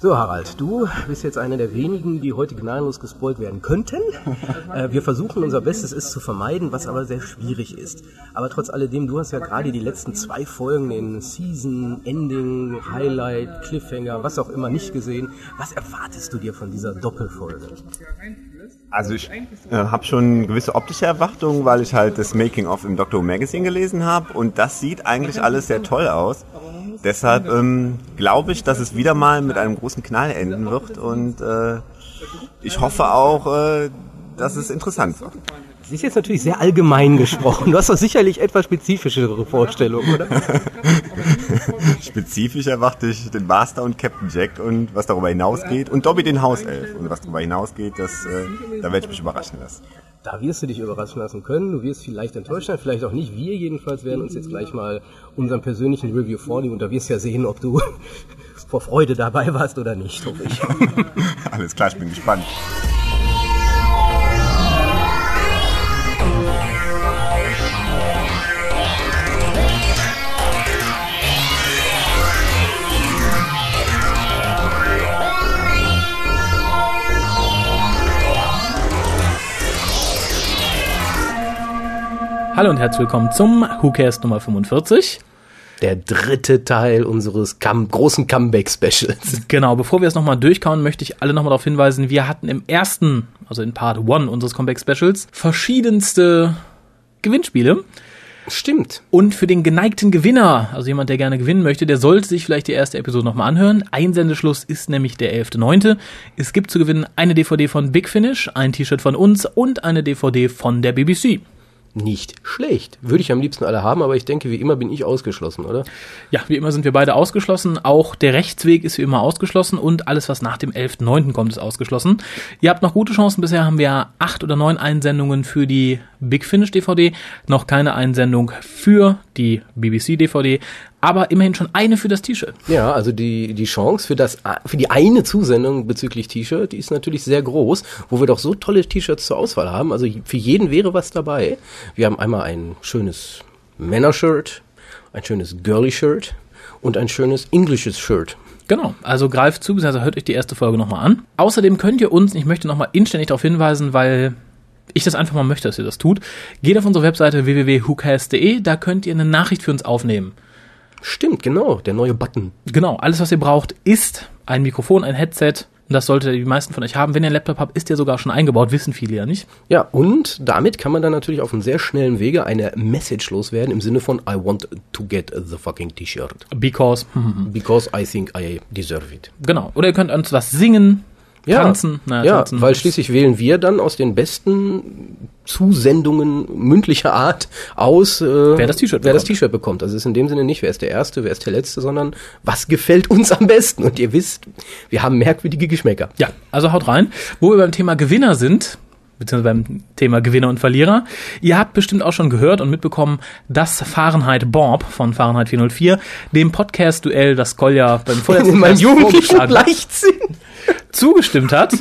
So, Harald, du bist jetzt einer der wenigen, die heute gnadenlos gespoilt werden könnten. Wir versuchen unser Bestes, es zu vermeiden, was aber sehr schwierig ist. Aber trotz alledem, du hast ja gerade die letzten 2 Folgen, den Season, Ending, Highlight, Cliffhanger, was auch immer, nicht gesehen. Was erwartest du dir von dieser Doppelfolge? Also ich habe schon gewisse optische Erwartungen, weil ich halt das Making-of im Doctor Who Magazine gelesen habe und das sieht eigentlich alles sehr toll aus. Deshalb glaube ich, dass es wieder mal mit einem großen Knall enden wird und ich hoffe auch, dass es interessant wird. Das ist jetzt natürlich sehr allgemein gesprochen. Du hast doch sicherlich etwas spezifischere Vorstellungen, oder? Spezifisch erwarte ich den Master und Captain Jack und was darüber hinausgeht und Dobby den Hauself. Und was darüber hinausgeht, da werde ich mich überraschen lassen. Da wirst du dich überraschen lassen können, du wirst vielleicht enttäuscht sein, vielleicht auch nicht. Wir jedenfalls werden uns jetzt gleich mal unseren persönlichen Review vornehmen und da wirst du ja sehen, ob du vor Freude dabei warst oder nicht, hoffe ich. Alles klar, ich bin gespannt. Hallo und herzlich willkommen zum Who-Cast Nummer 45. Der 3. Teil unseres großen Comeback-Specials. Genau, bevor wir es nochmal durchkauen, möchte ich alle nochmal darauf hinweisen, wir hatten im ersten, also in Part 1 unseres Comeback-Specials, verschiedenste Gewinnspiele. Stimmt. Und für den geneigten Gewinner, also jemand, der gerne gewinnen möchte, der sollte sich vielleicht die erste Episode nochmal anhören. Einsendeschluss ist nämlich der 11.9. Es gibt zu gewinnen eine DVD von Big Finish, ein T-Shirt von uns und eine DVD von der BBC. Nicht schlecht. Würde ich am liebsten alle haben, aber ich denke, wie immer bin ich ausgeschlossen, oder? Ja, wie immer sind wir beide ausgeschlossen. Auch der Rechtsweg ist wie immer ausgeschlossen und alles, was nach dem 11.9. kommt, ist ausgeschlossen. Ihr habt noch gute Chancen. Bisher haben wir 8 oder 9 Einsendungen für die Big Finish DVD, noch keine Einsendung für die BBC DVD, aber immerhin schon eine für das T-Shirt. Ja, also die Chance für die eine Zusendung bezüglich T-Shirt, die ist natürlich sehr groß, wo wir doch so tolle T-Shirts zur Auswahl haben. Also für jeden wäre was dabei. Wir haben einmal ein schönes Männershirt, ein schönes Girly-Shirt und ein schönes englisches Shirt. Genau, also greift zu, also hört euch die erste Folge nochmal an. Außerdem könnt ihr uns, ich möchte nochmal inständig darauf hinweisen, weil ich das einfach mal möchte, dass ihr das tut. Geht auf unsere Webseite www.whocast.de, da könnt ihr eine Nachricht für uns aufnehmen. Stimmt, genau, der neue Button. Genau, alles, was ihr braucht, ist ein Mikrofon, ein Headset. Und das solltet die meisten von euch haben. Wenn ihr einen Laptop habt, ist der sogar schon eingebaut, wissen viele ja nicht. Ja, und damit kann man dann natürlich auf einem sehr schnellen Wege eine Message loswerden im Sinne von I want to get the fucking T-Shirt. Because I think I deserve it. Genau, oder ihr könnt uns was singen. Ja, tanzen. Tanzen. Weil schließlich wählen wir dann aus den besten Zusendungen mündlicher Art aus, wer das T-Shirt bekommt. Also es ist in dem Sinne nicht, wer ist der Erste, wer ist der Letzte, sondern was gefällt uns am besten. Und ihr wisst, wir haben merkwürdige Geschmäcker. Ja, also haut rein. Wo wir beim Thema Gewinner sind, beziehungsweise beim Thema Gewinner und Verlierer. Ihr habt bestimmt auch schon gehört und mitbekommen, dass Fahrenheit Bob von Fahrenheit 404 dem Podcast-Duell, das Kolja beim vorletzten Mal zugestimmt hat.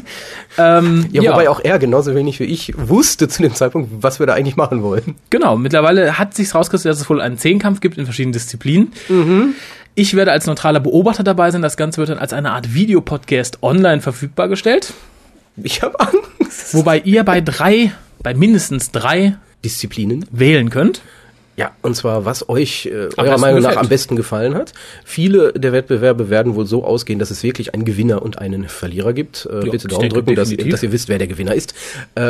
Wobei auch er genauso wenig wie ich wusste zu dem Zeitpunkt, was wir da eigentlich machen wollen. Genau, mittlerweile hat sich's rausgestellt, dass es wohl einen 10-Kampf gibt in verschiedenen Disziplinen. Mhm. Ich werde als neutraler Beobachter dabei sein. Das Ganze wird dann als eine Art Videopodcast online verfügbar gestellt. Ich habe Angst. Wobei ihr bei mindestens 3 Disziplinen wählen könnt. Ja, und zwar, was euch eurer Meinung nach am besten gefallen hat. Viele der Wettbewerbe werden wohl so ausgehen, dass es wirklich einen Gewinner und einen Verlierer gibt. Bitte Daumen drücken, dass ihr wisst, wer der Gewinner ist.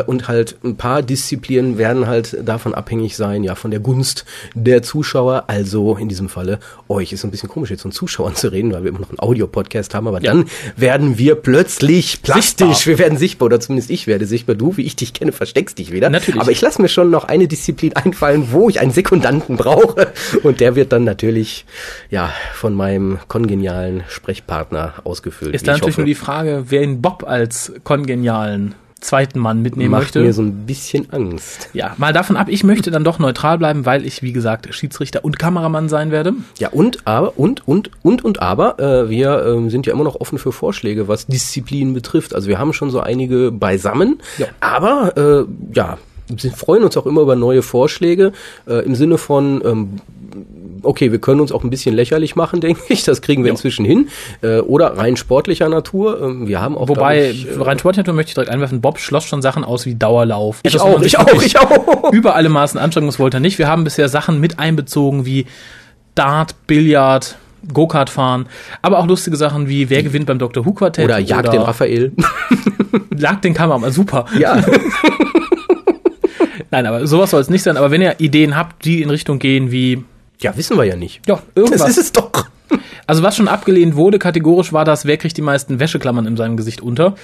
Und halt ein paar Disziplinen werden halt davon abhängig sein, ja, von der Gunst der Zuschauer. Also in diesem Falle euch. Ist ein bisschen komisch, jetzt von Zuschauern zu reden, weil wir immer noch einen Audio-Podcast haben. Aber dann werden wir plötzlich plastisch. Sichtbar. Wir werden sichtbar, oder zumindest ich werde sichtbar. Du, wie ich dich kenne, versteckst dich wieder. Natürlich. Aber ich lasse mir schon noch eine Disziplin einfallen, wo ich einen Sekundanten brauche und der wird dann natürlich von meinem kongenialen Sprechpartner ausgefüllt. Ist dann natürlich nur die Frage, wer ihn Bob als kongenialen zweiten Mann mitnehmen möchte. Macht mir so ein bisschen Angst. Ja, mal davon ab, ich möchte dann doch neutral bleiben, weil ich, wie gesagt, Schiedsrichter und Kameramann sein werde. Ja, aber wir sind ja immer noch offen für Vorschläge, was Disziplinen betrifft. Also wir haben schon so einige beisammen, wir freuen uns auch immer über neue Vorschläge im Sinne von okay, wir können uns auch ein bisschen lächerlich machen, denke ich. Das kriegen wir inzwischen hin. Oder rein sportlicher Natur. Wir haben auch rein sportlicher Natur möchte ich direkt einwerfen. Bob schloss schon Sachen aus wie Dauerlauf. Ich auch. Über alle Maßen anstrengen muss, wollte er nicht. Wir haben bisher Sachen mit einbezogen wie Dart, Billard, Go-Kart fahren, aber auch lustige Sachen wie Wer gewinnt beim Doctor Who-Quartett? Oder Jagt den Raphael. Jagt den Kameramann, super. Ja. Nein, aber sowas soll es nicht sein. Aber wenn ihr Ideen habt, die in Richtung gehen wie... Ja, wissen wir ja nicht. Ja, irgendwas. Das ist es doch. Also was schon abgelehnt wurde, kategorisch war das, wer kriegt die meisten Wäscheklammern in seinem Gesicht unter?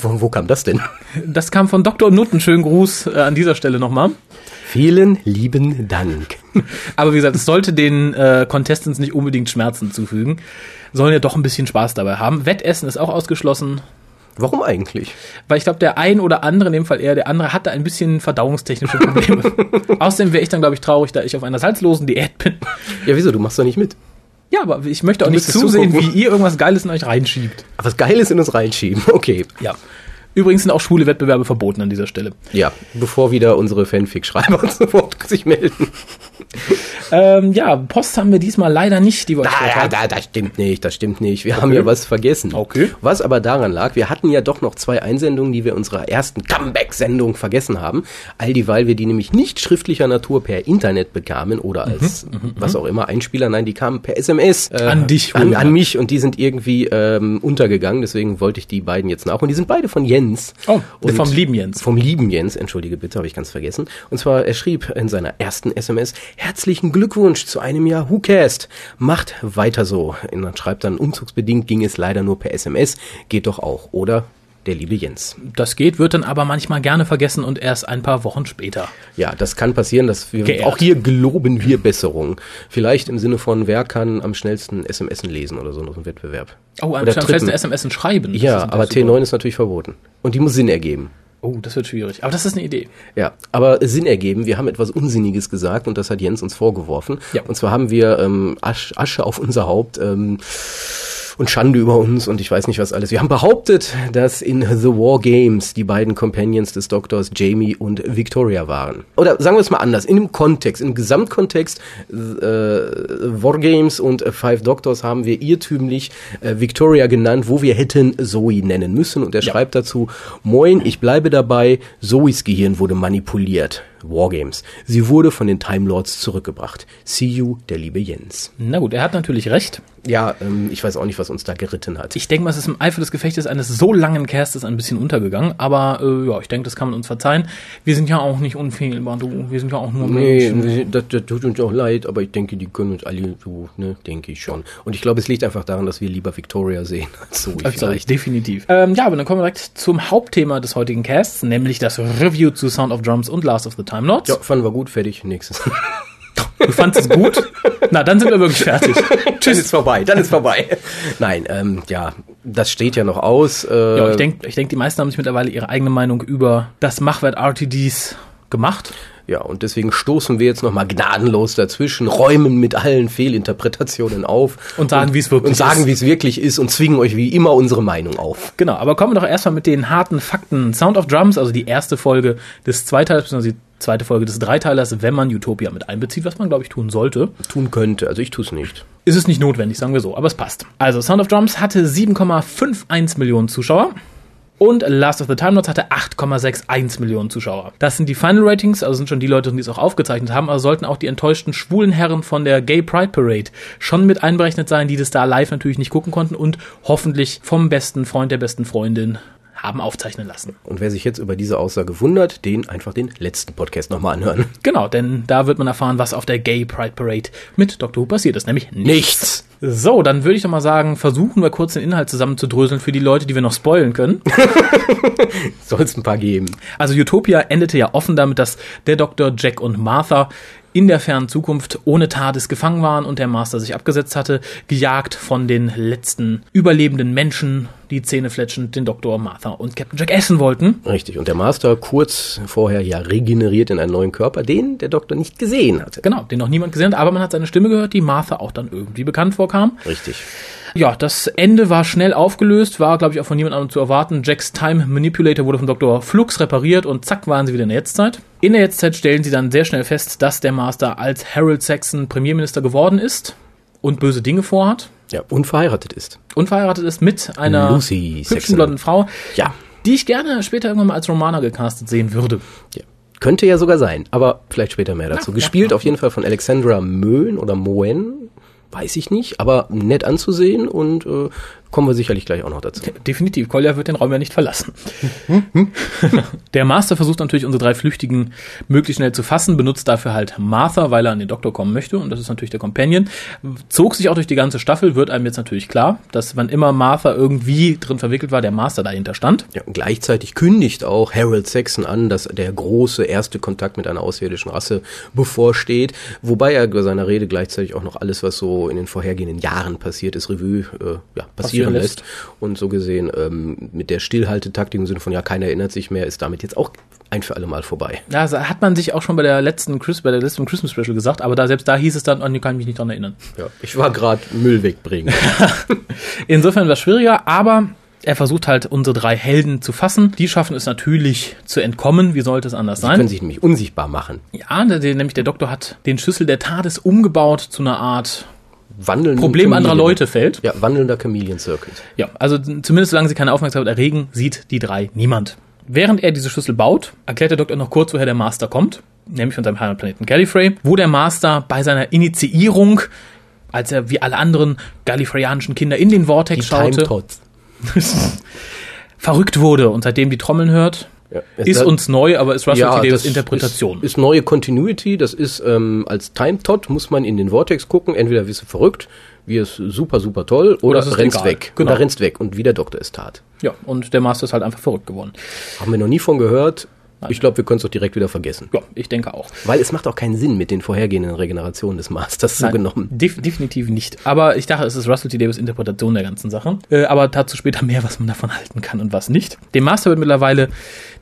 Wo kam das denn? Das kam von Dr. Nutten. Schönen Gruß an dieser Stelle nochmal. Vielen lieben Dank. Aber wie gesagt, es sollte den Contestants nicht unbedingt Schmerzen zufügen. Sollen ja doch ein bisschen Spaß dabei haben. Wettessen ist auch ausgeschlossen. Warum eigentlich? Weil ich glaube, der ein oder andere, in dem Fall eher der andere, hatte ein bisschen verdauungstechnische Probleme. Außerdem wäre ich dann, glaube ich, traurig, da ich auf einer salzlosen Diät bin. Ja, wieso? Du machst doch nicht mit. Ja, aber ich möchte auch nicht zusehen, wie ihr irgendwas Geiles in euch reinschiebt. Was Geiles in uns reinschieben, okay. Ja. Übrigens sind auch schwule Wettbewerbe verboten an dieser Stelle. Ja, bevor wieder unsere Fanfic-Schreiber sich melden. Ja, Post haben wir diesmal leider nicht. Das stimmt nicht. Wir haben ja was vergessen. Okay. Was aber daran lag, wir hatten ja doch noch 2 Einsendungen, die wir unserer ersten Comeback-Sendung vergessen haben. All die, weil wir die nämlich nicht schriftlicher Natur per Internet bekamen oder als was auch immer, Einspieler. Nein, die kamen per SMS. An dich. An mich, und die sind irgendwie untergegangen. Deswegen wollte ich die beiden jetzt nach. Und die sind beide von Jens. Oh, vom lieben Jens. Vom lieben Jens, entschuldige bitte, habe ich ganz vergessen. Und zwar, er schrieb in seiner ersten SMS: Herzlichen Glückwunsch zu einem Jahr Who-Cast. Macht weiter so. Und dann schreibt dann, umzugsbedingt ging es leider nur per SMS. Geht doch auch, oder? Der liebe Jens. Das geht, wird dann aber manchmal gerne vergessen und erst ein paar Wochen später. Ja, das kann passieren, dass wir auch hier geloben wir Besserung. Vielleicht im Sinne von, wer kann am schnellsten SMSen lesen oder so in unserem Wettbewerb. Oh, am schnellsten SMSen schreiben. Ja, aber T9 ist natürlich verboten. Und die muss Sinn ergeben. Oh, das wird schwierig. Aber das ist eine Idee. Ja, aber Sinn ergeben. Wir haben etwas Unsinniges gesagt und das hat Jens uns vorgeworfen. Ja. Und zwar haben wir Asche auf unser Haupt... und Schande über uns und ich weiß nicht was alles. Wir haben behauptet, dass in The War Games die beiden Companions des Doktors Jamie und Victoria waren. Oder sagen wir es mal anders, in dem Kontext, im Gesamtkontext War Games und Five Doctors haben wir irrtümlich Victoria genannt, wo wir hätten Zoe nennen müssen. Und er schreibt dazu: Moin, ich bleibe dabei, Zoes Gehirn wurde manipuliert. Wargames. Sie wurde von den Time Lords zurückgebracht. See you, der liebe Jens. Na gut, er hat natürlich recht. Ja, ich weiß auch nicht, was uns da geritten hat. Ich denke mal, es ist im Eifer des Gefechtes eines so langen Castes ein bisschen untergegangen, aber ja, ich denke, das kann man uns verzeihen. Wir sind ja auch nicht unfehlbar, du. Wir sind ja auch nur Menschen. Nee, das tut uns auch leid, aber ich denke, die können uns alle so, ne, denke ich schon. Und ich glaube, es liegt einfach daran, dass wir lieber Victoria sehen als so. Vielleicht. Definitiv. Ja, aber dann kommen wir direkt zum Hauptthema des heutigen Casts, nämlich das Review zu Sound of Drums und Last of the Time Lords. Ja, fanden wir gut, fertig, nächstes. Du fandest es gut? Na, dann sind wir wirklich fertig. Tschüss. Dann ist vorbei. Nein, ja, das steht ja noch aus. Ja, ich denk, die meisten haben sich mittlerweile ihre eigene Meinung über das Machwerk RTDs gemacht. Ja, und deswegen stoßen wir jetzt nochmal gnadenlos dazwischen, räumen mit allen Fehlinterpretationen auf. Und sagen, wie es wirklich ist. Und zwingen euch wie immer unsere Meinung auf. Genau, aber kommen wir doch erstmal mit den harten Fakten. Sound of Drums, also die erste Folge des Zweiteils, beziehungsweise die zweite Folge des Dreiteilers, wenn man Utopia mit einbezieht, was man, glaube ich, tun sollte. Tun könnte, also ich tue es nicht. Ist es nicht notwendig, sagen wir so, aber es passt. Also Sound of Drums hatte 7,51 Millionen Zuschauer. Und Last of the Time Lords hatte 8,61 Millionen Zuschauer. Das sind die Final Ratings, also sind schon die Leute, die es auch aufgezeichnet haben, also sollten auch die enttäuschten schwulen Herren von der Gay Pride Parade schon mit einberechnet sein, die das da live natürlich nicht gucken konnten und hoffentlich vom besten Freund, der besten Freundin haben aufzeichnen lassen. Und wer sich jetzt über diese Aussage wundert, den einfach den letzten Podcast nochmal anhören. Genau, denn da wird man erfahren, was auf der Gay Pride Parade mit Doctor Who passiert ist, nämlich nichts. So, dann würde ich doch mal sagen, versuchen wir kurz den Inhalt zusammenzudröseln für die Leute, die wir noch spoilen können. Soll es ein paar geben. Also Utopia endete ja offen damit, dass der Doktor, Jack und Martha in der fernen Zukunft ohne TARDIS gefangen waren und der Master sich abgesetzt hatte, gejagt von den letzten überlebenden Menschen, die zähnefletschend den Doktor, Martha und Captain Jack essen wollten. Richtig, und der Master kurz vorher ja regeneriert in einen neuen Körper, den der Doktor nicht gesehen hatte. Genau, den noch niemand gesehen hat, aber man hat seine Stimme gehört, die Martha auch dann irgendwie bekannt vorkam. vorkam. Richtig. Ja, das Ende war schnell aufgelöst, war, glaube ich, auch von niemand anderem zu erwarten. Jacks Time Manipulator wurde von Dr. Flux repariert und zack, waren sie wieder in der Jetztzeit. In der Jetztzeit stellen sie dann sehr schnell fest, dass der Master als Harold Saxon Premierminister geworden ist und böse Dinge vorhat. Ja, unverheiratet ist. Unverheiratet ist mit einer Lucy hübschen, blonden Frau, ja, die ich gerne später irgendwann mal als Romana gecastet sehen würde. Ja. Könnte ja sogar sein, aber vielleicht später mehr dazu. Gespielt auf jeden Fall von Alexandra Moen oder Moen, weiß ich nicht, aber nett anzusehen und kommen wir sicherlich gleich auch noch dazu. Definitiv, Kolja wird den Raum ja nicht verlassen. Der Master versucht natürlich, unsere drei Flüchtigen möglichst schnell zu fassen, benutzt dafür halt Martha, weil er an den Doktor kommen möchte und das ist natürlich der Companion. Zog sich auch durch die ganze Staffel, wird einem jetzt natürlich klar, dass wann immer Martha irgendwie drin verwickelt war, der Master dahinter stand. Ja, und gleichzeitig kündigt auch Harold Saxon an, dass der große erste Kontakt mit einer außerirdischen Rasse bevorsteht, wobei er bei seiner Rede gleichzeitig auch noch alles, was so in den vorhergehenden Jahren passiert ist, Revue passieren lässt. Und so gesehen mit der Stillhaltetaktik im Sinne von, ja, keiner erinnert sich mehr, ist damit jetzt auch ein für alle Mal vorbei. Ja, das hat man sich auch schon bei der letzten Christmas Special gesagt, aber selbst da hieß es dann, oh, ich kann mich nicht dran erinnern. Ja, ich war gerade Müll wegbringen. Insofern war es schwieriger, aber er versucht halt, unsere drei Helden zu fassen. Die schaffen es natürlich zu entkommen. Wie sollte es anders sein? Sie können sich nämlich unsichtbar machen. Ja, nämlich der Doktor hat den Schlüssel der TARDIS umgebaut zu einer Art Problem anderer Leute fällt. Ja, wandelnder Chameleon Circuit. Ja, also zumindest solange sie keine Aufmerksamkeit erregen, sieht die drei niemand. Während er diese Schlüssel baut, erklärt der Doktor noch kurz, woher der Master kommt. Nämlich von seinem Heimatplaneten Gallifrey, wo der Master bei seiner Initiierung, als er wie alle anderen gallifreyanischen Kinder in den Vortex schaute, verrückt wurde und seitdem die Trommeln hört. Ja, ist uns neu, aber ist Russell T. Davies Interpretation. Ist neue Continuity, das ist als Time-Tot muss man in den Vortex gucken, entweder wirst du verrückt, wirst super, super toll oder rennst weg. Genau. Oder rennst weg und wie der Doktor es tat. Ja, und der Master ist halt einfach verrückt geworden. Haben wir noch nie von gehört. Nein. Ich glaube, wir können es doch direkt wieder vergessen. Ja, ich denke auch. Weil es macht auch keinen Sinn, mit den vorhergehenden Regenerationen des Masters zugenommen. Definitiv nicht. Aber ich dachte, es ist Russell T. Davies Interpretation der ganzen Sache. Aber dazu später mehr, was man davon halten kann und was nicht. Dem Master wird mittlerweile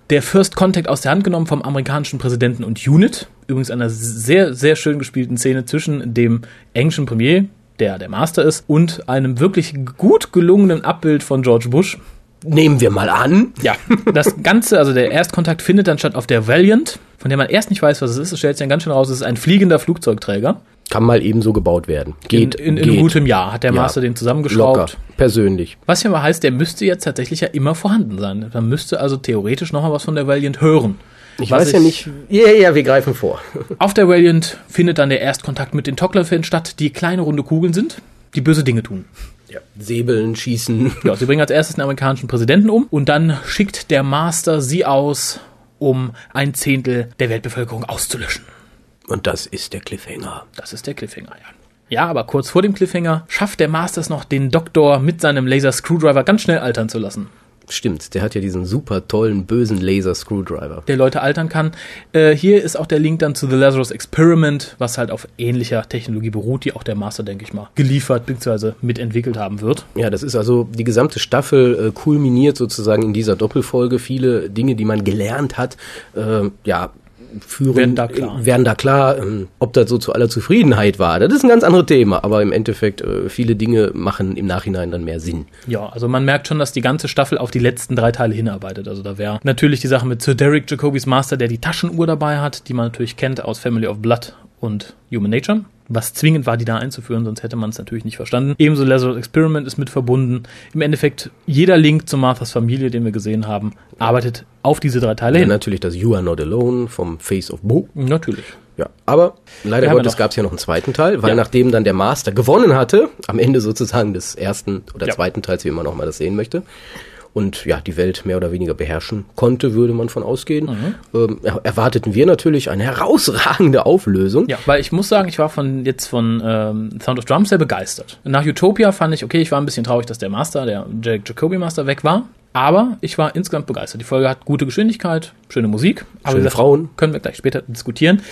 der First Contact aus der Hand genommen vom amerikanischen Präsidenten und Unit. Übrigens einer sehr, sehr schön gespielten Szene zwischen dem englischen Premier, der Master ist, und einem wirklich gut gelungenen Abbild von George Bush. Nehmen wir mal an. Ja, das Ganze, also der Erstkontakt findet dann statt auf der Valiant, von der man erst nicht weiß, was es ist. Es stellt sich dann ganz schön raus, es ist ein fliegender Flugzeugträger. Kann mal eben so gebaut werden. Geht. In gutem Jahr hat der Master den zusammengeschraubt. Locker, persönlich. Was ja mal heißt, der müsste jetzt tatsächlich ja immer vorhanden sein. Man müsste also theoretisch nochmal was von der Valiant hören. Ich weiß nicht. Ja, wir greifen vor. Auf der Valiant findet dann der Erstkontakt mit den Toclafane statt, die kleine runde Kugeln sind, die böse Dinge tun. Ja, säbeln, schießen. Ja, sie bringen als erstes den amerikanischen Präsidenten um und dann schickt der Master sie aus, um 1/10 der Weltbevölkerung auszulöschen. Und das ist der Cliffhanger. Das ist der Cliffhanger, ja. Ja, aber kurz vor dem Cliffhanger schafft der Master es noch, den Doktor mit seinem Laser-Screwdriver ganz schnell altern zu lassen. Stimmt, der hat ja diesen super tollen, bösen Laser-Screwdriver. Der Leute altern kann. Hier ist auch der Link dann zu The Lazarus Experiment, was halt auf ähnlicher Technologie beruht, die auch der Master, denke ich mal, geliefert bzw. mitentwickelt haben wird. Ja, das ist also die gesamte Staffel kulminiert sozusagen in dieser Doppelfolge. Viele Dinge, die man gelernt hat, werden da klar, ob das so zu aller Zufriedenheit war. Das ist ein ganz anderes Thema, aber im Endeffekt viele Dinge machen im Nachhinein dann mehr Sinn. Ja, also man merkt schon, dass die ganze Staffel auf die letzten 3 Teile hinarbeitet. Also da wäre natürlich die Sache mit Sir Derek Jacobys Master, der die Taschenuhr dabei hat, die man natürlich kennt aus Family of Blood und Human Nature, was zwingend war, die da einzuführen, sonst hätte man es natürlich nicht verstanden. Ebenso Lazarus Experiment ist mit verbunden. Im Endeffekt jeder Link zu Marthas Familie, den wir gesehen haben, arbeitet auf diese 3 Teile hin. Natürlich das You Are Not Alone vom Face of Bo. Natürlich. Ja, aber leider Gottes gab es ja noch einen zweiten Teil, weil nachdem dann der Master gewonnen hatte, am Ende sozusagen des ersten oder zweiten Teils, wie immer noch mal das sehen möchte, und ja, die Welt mehr oder weniger beherrschen konnte, würde man von ausgehen. Erwarteten wir natürlich eine herausragende Auflösung. Ja, weil ich muss sagen, ich war von Sound of Drums sehr begeistert. Nach Utopia fand ich, okay, ich war ein bisschen traurig, dass der Master, der Derek Jacobi Master, weg war. Aber ich war insgesamt begeistert. Die Folge hat gute Geschwindigkeit, schöne Musik. Aber schöne Frauen. Können wir gleich später diskutieren.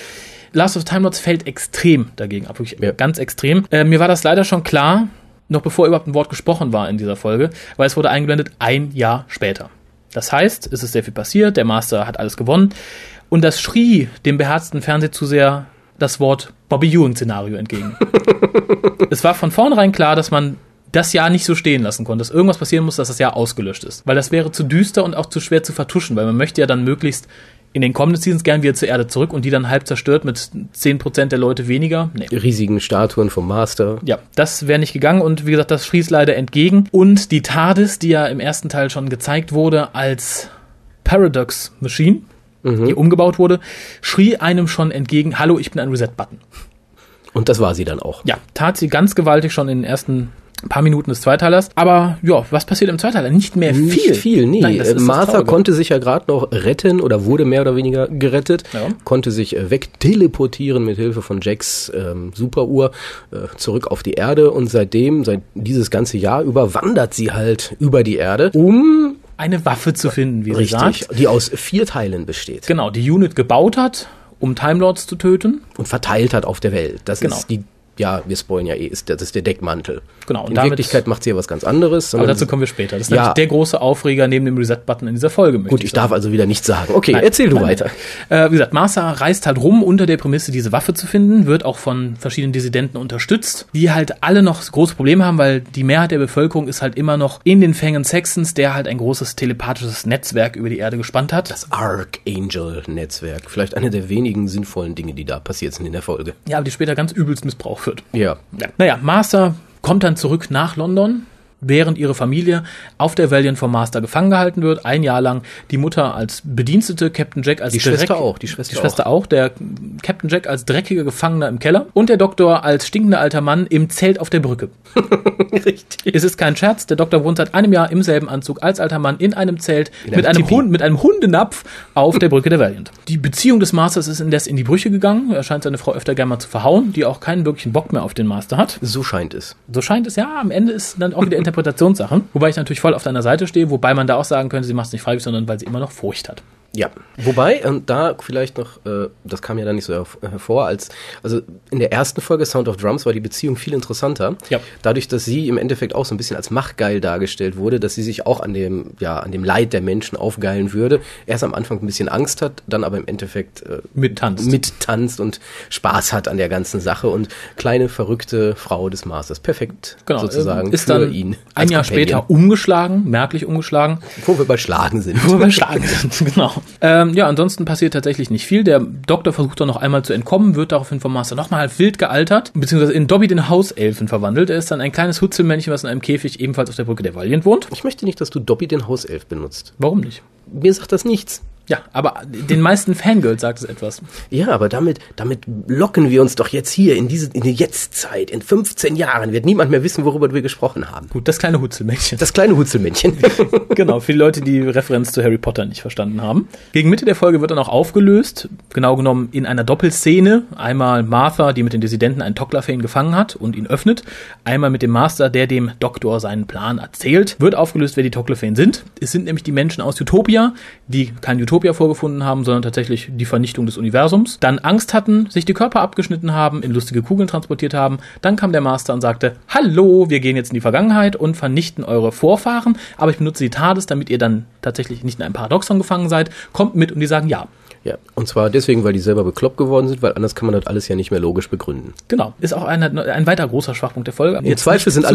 Last of the Time Lords fällt extrem dagegen ab. Wirklich ganz extrem. Mir war das leider schon klar, noch bevor überhaupt ein Wort gesprochen war in dieser Folge, weil es wurde eingeblendet, ein Jahr später. Das heißt, es ist sehr viel passiert, der Master hat alles gewonnen und das schrie dem beherzten Fernsehzuseher das Wort Bobby-Ewan-Szenario entgegen. Es war von vornherein klar, dass man das Jahr nicht so stehen lassen konnte, dass irgendwas passieren muss, dass das Jahr ausgelöscht ist. Weil das wäre zu düster und auch zu schwer zu vertuschen, weil man möchte ja dann möglichst in den kommenden Seasons gern wieder zur Erde zurück und die dann halb zerstört mit 10% der Leute weniger. Nee. Riesigen Statuen vom Master. Ja, das wäre nicht gegangen und wie gesagt, das schließt leider entgegen. Und die TARDIS, die ja im ersten Teil schon gezeigt wurde als Paradox Machine, die umgebaut wurde, schrie einem schon entgegen, hallo, ich bin ein Reset-Button. Und das war sie dann auch. Ja, tat sie ganz gewaltig schon in den ersten paar Minuten des Zweiteilers. Aber ja, was passiert im Zweiteiler? Nicht mehr viel. Nicht viel, nee. Nein, Martha konnte sich ja gerade noch retten oder wurde mehr oder weniger gerettet. Ja. Konnte sich wegteleportieren mit Hilfe von Jacks Superuhr zurück auf die Erde. Und seitdem, seit dieses ganze Jahr über, wandert sie halt über die Erde, um eine Waffe zu finden, wie richtig, sie sagt. Die aus 4 Teilen besteht. Genau, die Unit gebaut hat, um Time Lords zu töten. Und verteilt hat auf der Welt. Das ist die, ja, wir spoilern ja eh, das ist der Deckmantel. Genau. Und in Wirklichkeit macht sie ja was ganz anderes. Aber dazu kommen wir später. Das ist nämlich der große Aufreger neben dem Reset-Button in dieser Folge. Gut, ich darf also wieder nichts sagen. Okay, erzähl du weiter. Wie gesagt, Martha reist halt rum unter der Prämisse, diese Waffe zu finden, wird auch von verschiedenen Dissidenten unterstützt, die halt alle noch große Probleme haben, weil die Mehrheit der Bevölkerung ist halt immer noch in den Fängen Saxons, der halt ein großes telepathisches Netzwerk über die Erde gespannt hat. Das Archangel-Netzwerk. Vielleicht eine der wenigen sinnvollen Dinge, die da passiert sind in der Folge. Ja, aber die später ganz übelst missbraucht. Ja. Naja, Master kommt dann zurück nach London, während ihre Familie auf der Valiant vom Master gefangen gehalten wird, ein Jahr lang. Die Mutter als Bedienstete, Captain Jack als der Captain Jack als dreckiger Gefangener im Keller und der Doktor als stinkender alter Mann im Zelt auf der Brücke. Richtig. Es ist kein Scherz, der Doktor wohnt seit einem Jahr im selben Anzug als alter Mann in einem Zelt mit einem Hundenapf auf der Brücke der Valiant. Die Beziehung des Masters ist indes in die Brüche gegangen. Er scheint seine Frau öfter gerne mal zu verhauen, die auch keinen wirklichen Bock mehr auf den Master hat. So scheint es, ja. Am Ende ist dann auch wieder Interpretationssachen, wobei ich natürlich voll auf deiner Seite stehe, wobei man da auch sagen könnte, sie macht es nicht freiwillig, sondern weil sie immer noch Furcht hat. Ja, wobei, und da vielleicht noch, das kam ja dann nicht so hervor, also in der ersten Folge Sound of Drums war die Beziehung viel interessanter, ja. Dadurch, dass sie im Endeffekt auch so ein bisschen als machtgeil dargestellt wurde, dass sie sich auch an dem Leid der Menschen aufgeilen würde, erst am Anfang ein bisschen Angst hat, dann aber im Endeffekt mittanzt und Spaß hat an der ganzen Sache und kleine, verrückte Frau des Masters, perfekt sozusagen ist für dann ihn. Ein Jahr später merklich umgeschlagen. Wo wir bei Schlagen sind, genau. Ja, ansonsten passiert tatsächlich nicht viel. Der Doktor versucht dann noch einmal zu entkommen, wird daraufhin vom Master nochmal wild gealtert, beziehungsweise in Dobby den Hauselfen verwandelt. Er ist dann ein kleines Hutzelmännchen, was in einem Käfig ebenfalls auf der Brücke der Valiant wohnt. Ich möchte nicht, dass du Dobby den Hauself benutzt. Warum nicht? Mir sagt das nichts. Ja, aber den meisten Fangirls sagt es etwas. Ja, aber damit locken wir uns doch jetzt hier in die Jetztzeit. In 15 Jahren wird niemand mehr wissen, worüber wir gesprochen haben. Gut, das kleine Hutzelmännchen. Genau, für die Leute, die Referenz zu Harry Potter nicht verstanden haben. Gegen Mitte der Folge wird dann auch aufgelöst, genau genommen in einer Doppelszene. Einmal Martha, die mit den Dissidenten einen Toclafane gefangen hat und ihn öffnet. Einmal mit dem Master, der dem Doktor seinen Plan erzählt. Wird aufgelöst, wer die Toclafane sind. Es sind nämlich die Menschen aus Utopia, die kein Utopia vorgefunden haben, sondern tatsächlich die Vernichtung des Universums, dann Angst hatten, sich die Körper abgeschnitten haben, in lustige Kugeln transportiert haben, dann kam der Master und sagte, hallo, wir gehen jetzt in die Vergangenheit und vernichten eure Vorfahren, aber ich benutze die TARDIS, damit ihr dann tatsächlich nicht in einem Paradoxon gefangen seid, kommt mit und die sagen ja. Ja, und zwar deswegen, weil die selber bekloppt geworden sind, weil anders kann man das alles ja nicht mehr logisch begründen. Genau, ist auch ein weiter großer Schwachpunkt der Folge. Im Zweifel sind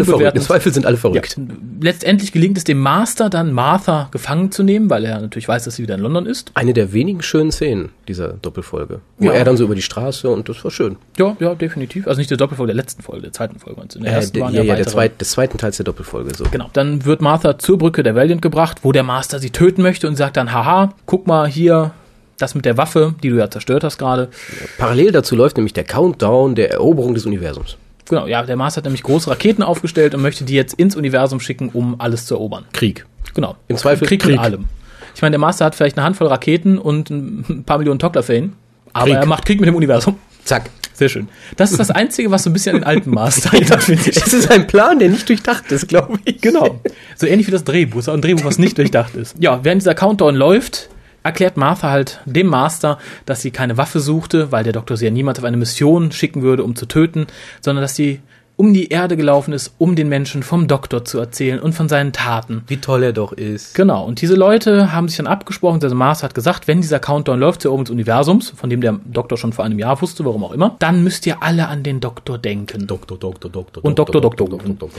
alle verrückt. Ja. Letztendlich gelingt es dem Master dann, Martha gefangen zu nehmen, weil er natürlich weiß, dass sie wieder in London ist. Eine der wenigen schönen Szenen dieser Doppelfolge. Ja. Wo er dann so über die Straße und das war schön. Ja, definitiv. Also nicht der Doppelfolge, der letzten Folge, der zweiten Folge. Also in der ersten des zweiten Teils der Doppelfolge. So. Genau, dann wird Martha zur Brücke der Valiant gebracht, wo der Master sie töten möchte und sagt dann, haha, guck mal hier, das mit der Waffe, die du ja zerstört hast gerade. Parallel dazu läuft nämlich der Countdown der Eroberung des Universums. Genau, ja, der Master hat nämlich große Raketen aufgestellt und möchte die jetzt ins Universum schicken, um alles zu erobern. Krieg. Genau. Im Zweifel Krieg. Mit allem. Ich meine, der Master hat vielleicht eine Handvoll Raketen und ein paar Millionen Toclafane, aber er macht Krieg mit dem Universum. Zack. Sehr schön. Das ist das Einzige, was so ein bisschen an den alten Master erinnert, finde ich. Es ist ein Plan, der nicht durchdacht ist, glaube ich. Genau. So ähnlich wie das Drehbuch. Es ist auch ein Drehbuch, was nicht durchdacht ist. Ja, während dieser Countdown läuft, erklärt Martha halt dem Master, dass sie keine Waffe suchte, weil der Doktor sie ja niemals auf eine Mission schicken würde, um zu töten, sondern dass sie um die Erde gelaufen ist, um den Menschen vom Doktor zu erzählen und von seinen Taten. Wie toll er doch ist. Genau, und diese Leute haben sich dann abgesprochen, also Master hat gesagt, wenn dieser Countdown läuft zur Eroberung des Universums, von dem der Doktor schon vor einem Jahr wusste, warum auch immer, dann müsst ihr alle an den Doktor denken. Doktor.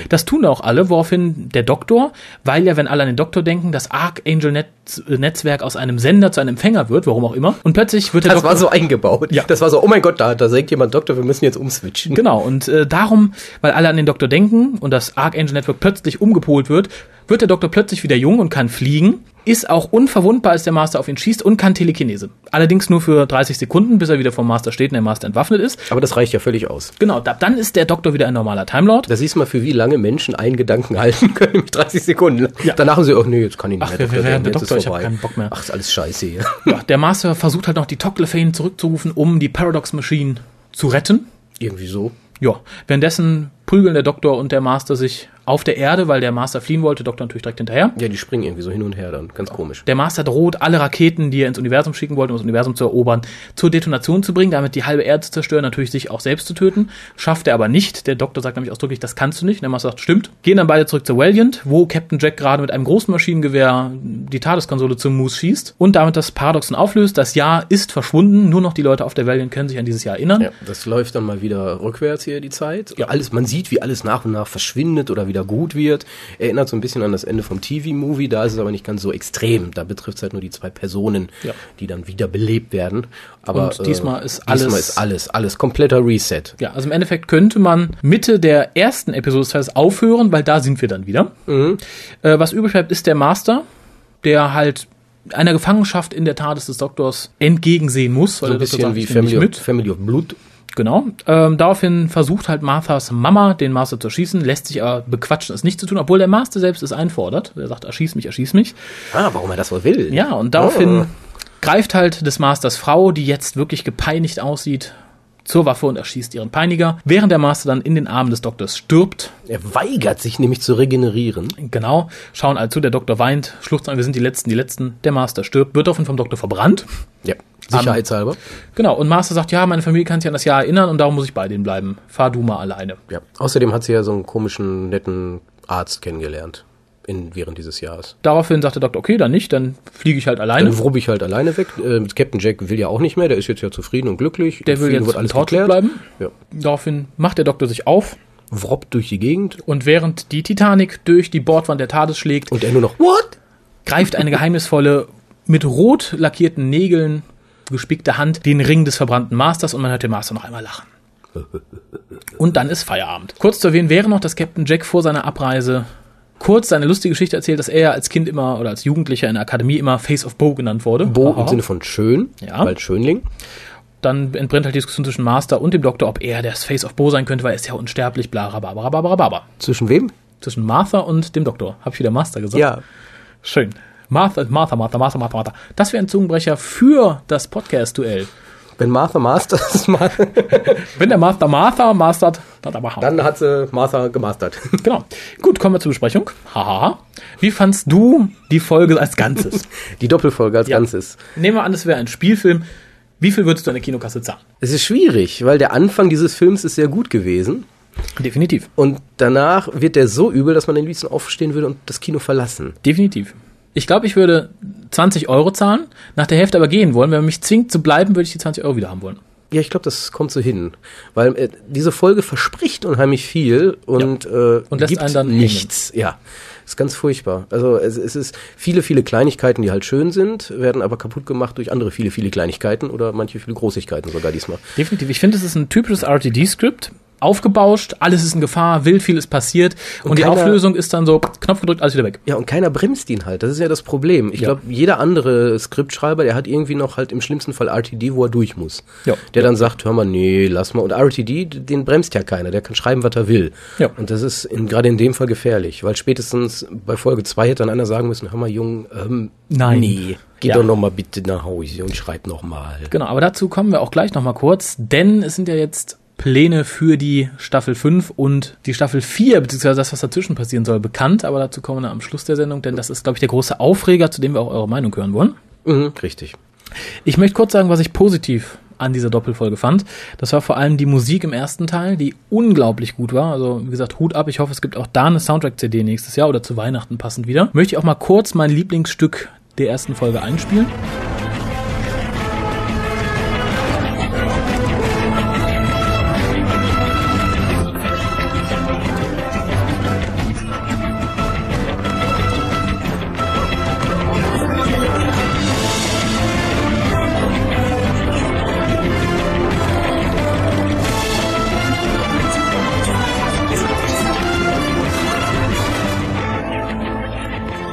Das tun auch alle, woraufhin der Doktor, weil ja, wenn alle an den Doktor denken, das Archangel-Netzwerk aus einem Sender zu einem Empfänger wird, warum auch immer, und plötzlich wird der Doktor... Das war so eingebaut. Ja. Das war so, oh mein Gott, da denkt jemand Doktor, wir müssen jetzt umswitchen. Genau, und darum, weil alle an den Doktor denken und das Archangel-Netzwerk plötzlich umgepolt wird, wird der Doktor plötzlich wieder jung und kann fliegen, ist auch unverwundbar, als der Master auf ihn schießt und kann Telekinese. Allerdings nur für 30 Sekunden, bis er wieder vom Master steht und der Master entwaffnet ist. Aber das reicht ja völlig aus. Genau, dann ist der Doktor wieder ein normaler Timelord. Da siehst du mal, für wie lange Menschen einen Gedanken halten können, nämlich 30 Sekunden. Ja. Danach haben sie, ach nee, jetzt kann ich nicht mehr. Ach, wer der Doktor, ich habe keinen Bock mehr. Ach, ist alles scheiße hier. Ja, der Master versucht halt noch die Toclafane zurückzurufen, um die Paradox Machine zu retten. Irgendwie so. Ja, währenddessen prügeln der Doktor und der Master sich auf der Erde, weil der Master fliehen wollte, der Doktor natürlich direkt hinterher. Ja, die springen irgendwie so hin und her dann, ganz komisch. Der Master droht, alle Raketen, die er ins Universum schicken wollte, um das Universum zu erobern, zur Detonation zu bringen, damit die halbe Erde zu zerstören, natürlich sich auch selbst zu töten. Schafft er aber nicht. Der Doktor sagt nämlich ausdrücklich, das kannst du nicht. Und der Master sagt, stimmt. Gehen dann beide zurück zur Valiant, wo Captain Jack gerade mit einem großen Maschinengewehr die TARDIS-Konsole zum Moose schießt und damit das Paradoxon auflöst. Das Jahr ist verschwunden, nur noch die Leute auf der Valiant können sich an dieses Jahr erinnern. Ja, das läuft dann mal wieder rückwärts hier, die Zeit. Ja, alles, man sieht, wie alles nach und nach verschwindet oder wieder gut wird. Erinnert so ein bisschen an das Ende vom TV-Movie, da ist es aber nicht ganz so extrem. Da betrifft es halt nur die zwei Personen, ja, die dann wieder belebt werden. Aber und diesmal ist alles kompletter Reset. Ja, also im Endeffekt könnte man Mitte der ersten Episode des Teils aufhören, weil da sind wir dann wieder. Mhm. Was übrig bleibt, ist der Master, der halt einer Gefangenschaft in der TARDIS des Doktors entgegensehen muss. So ein bisschen wie Family of Blood. Genau. Daraufhin versucht halt Marthas Mama, den Master zu erschießen, lässt sich aber bequatschen, es nicht zu tun, obwohl der Master selbst es einfordert. Er sagt, erschieß mich. Ah, warum er das wohl will. Ja, und daraufhin greift halt des Masters Frau, die jetzt wirklich gepeinigt aussieht, zur Waffe und erschießt ihren Peiniger, während der Master dann in den Armen des Doktors stirbt. Er weigert sich nämlich zu regenerieren. Genau, schauen alle zu, der Doktor weint, schluchzt an, wir sind die Letzten, der Master stirbt, wird daraufhin vom Doktor verbrannt. Ja, sicherheitshalber. Genau, und Master sagt, ja, meine Familie kann sich an das Jahr erinnern und darum muss ich bei denen bleiben. Fahr du mal alleine. Ja, außerdem hat sie ja so einen komischen, netten Arzt kennengelernt. Während dieses Jahres. Daraufhin sagt der Doktor, okay, dann nicht, dann fliege ich halt alleine. Dann wrubb ich halt alleine weg. Captain Jack will ja auch nicht mehr, der ist jetzt ja zufrieden und glücklich. Der will jetzt an Torchwood bleiben. Ja. Daraufhin macht der Doktor sich auf, wroppt durch die Gegend. Und während die Titanic durch die Bordwand der TARDIS schlägt und er nur noch What? Greift eine geheimnisvolle, mit rot lackierten Nägeln gespickte Hand den Ring des verbrannten Masters und man hört den Master noch einmal lachen. Und dann ist Feierabend. Kurz zu erwähnen wäre noch, dass Captain Jack vor seiner Abreise kurz seine lustige Geschichte erzählt, dass er als Kind immer oder als Jugendlicher in der Akademie immer Face of Bo genannt wurde. Bo im Sinne von schön, ja, weil Schönling. Dann entbrennt halt die Diskussion zwischen Master und dem Doktor, ob er das Face of Bo sein könnte, weil er ist ja unsterblich, bla, bla. Zwischen wem? Zwischen Martha und dem Doktor. Hab ich wieder Master gesagt? Ja. Schön. Martha. Das wäre ein Zungenbrecher für das Podcast-Duell. Wenn Martha mastert, wenn der Master mastert, dann hat sie Martha gemastert. Genau. Gut, kommen wir zur Besprechung. Haha. Wie fandst du die Folge als Ganzes? Die Doppelfolge als Ganzes. Nehmen wir an, es wäre ein Spielfilm. Wie viel würdest du an der Kinokasse zahlen? Es ist schwierig, weil der Anfang dieses Films ist sehr gut gewesen. Definitiv. Und danach wird der so übel, dass man am liebsten aufstehen würde und das Kino verlassen. Definitiv. Ich glaube, ich würde 20 Euro zahlen, nach der Hälfte aber gehen wollen. Wenn man mich zwingt zu bleiben, würde ich die 20 Euro wieder haben wollen. Ja, ich glaube, das kommt so hin. Weil diese Folge verspricht unheimlich viel und, ja, und lässt gibt einen dann nichts. Hängen. Ja, ist ganz furchtbar. Also es ist viele Kleinigkeiten, die halt schön sind, werden aber kaputt gemacht durch andere viele Kleinigkeiten oder manche viele Großigkeiten sogar diesmal. Definitiv. Ich finde, es ist ein typisches RTD-Skript. Aufgebauscht, alles ist in Gefahr, wild viel ist passiert und die Auflösung ist dann so, Knopf gedrückt, alles wieder weg. Ja, und keiner bremst ihn halt, das ist ja das Problem. Ich glaube, jeder andere Skriptschreiber, der hat irgendwie noch halt im schlimmsten Fall RTD, wo er durch muss. Ja. Der dann sagt, hör mal, nee, lass mal. Und RTD, den bremst ja keiner, der kann schreiben, was er will. Ja. Und das ist gerade in dem Fall gefährlich, weil spätestens bei Folge 2 hätte dann einer sagen müssen, hör mal, Jung, nein. Nee. Geh doch nochmal bitte nach Hause und schreib nochmal. Genau, aber dazu kommen wir auch gleich nochmal kurz, denn es sind ja jetzt Pläne für die Staffel 5 und die Staffel 4, beziehungsweise das, was dazwischen passieren soll, bekannt. Aber dazu kommen wir am Schluss der Sendung, denn das ist, glaube ich, der große Aufreger, zu dem wir auch eure Meinung hören wollen. Mhm, richtig. Ich möchte kurz sagen, was ich positiv an dieser Doppelfolge fand. Das war vor allem die Musik im ersten Teil, die unglaublich gut war. Also wie gesagt, Hut ab. Ich hoffe, es gibt auch da eine Soundtrack-CD nächstes Jahr oder zu Weihnachten passend wieder. Möchte ich auch mal kurz mein Lieblingsstück der ersten Folge einspielen.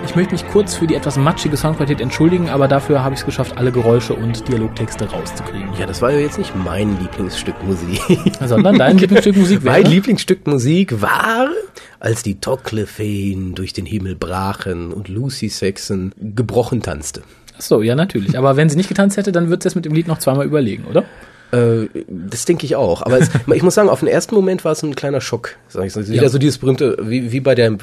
Ich möchte mich kurz für die etwas matschige Soundqualität entschuldigen, aber dafür habe ich es geschafft, alle Geräusche und Dialogtexte rauszukriegen. Ja, das war ja jetzt nicht mein Lieblingsstück Musik. Sondern dein Lieblingsstück Musik wäre? Mein Lieblingsstück Musik war, als die Toclafane durch den Himmel brachen und Lucy Saxon gebrochen tanzte. Ach so, ja natürlich. Aber wenn sie nicht getanzt hätte, dann wird sie es mit dem Lied noch zweimal überlegen, oder? Das denke ich auch. Aber ich muss sagen, auf den ersten Moment war es ein kleiner Schock. Sag ich so. Wieder so dieses berühmte, wie bei dem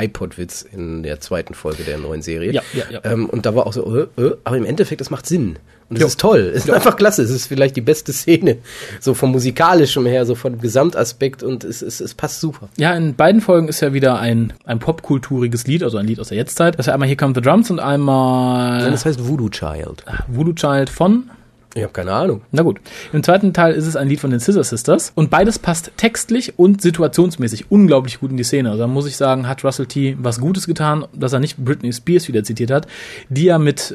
iPod-Witz in der zweiten Folge der neuen Serie. Ja. Und da war auch so, aber im Endeffekt, das macht Sinn. Und es ist toll. Es ist einfach klasse. Es ist vielleicht die beste Szene. So vom Musikalischen her, so vom Gesamtaspekt. Und es passt super. Ja, in beiden Folgen ist ja wieder ein popkulturiges Lied, also ein Lied aus der Jetztzeit. Das ist ja einmal Here Come the Drums und einmal... Nein, das heißt Voodoo Child. Voodoo Child von... Ich habe keine Ahnung. Na gut. Im zweiten Teil ist es ein Lied von den Scissor Sisters. Und beides passt textlich und situationsmäßig unglaublich gut in die Szene. Also da muss ich sagen, hat Russell T. was Gutes getan, dass er nicht Britney Spears wieder zitiert hat, die ja mit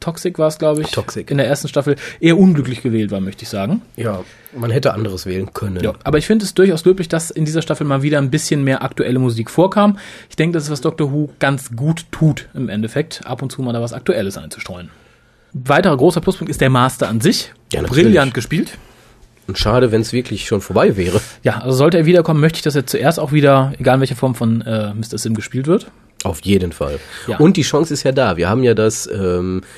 Toxic war es, glaube ich, in der ersten Staffel eher unglücklich gewählt war, möchte ich sagen. Ja, man hätte anderes wählen können. Ja, aber ich finde es durchaus glücklich, dass in dieser Staffel mal wieder ein bisschen mehr aktuelle Musik vorkam. Ich denke, das ist, was Doctor Who ganz gut tut im Endeffekt, ab und zu mal da was Aktuelles einzustreuen. Weiterer großer Pluspunkt ist der Master an sich. Ja, brillant gespielt. Und schade, wenn es wirklich schon vorbei wäre. Ja, also sollte er wiederkommen, möchte ich, dass er zuerst auch wieder, egal in welcher Form von Mr. Sim gespielt wird. Auf jeden Fall. Ja. Und die Chance ist ja da. Wir haben ja das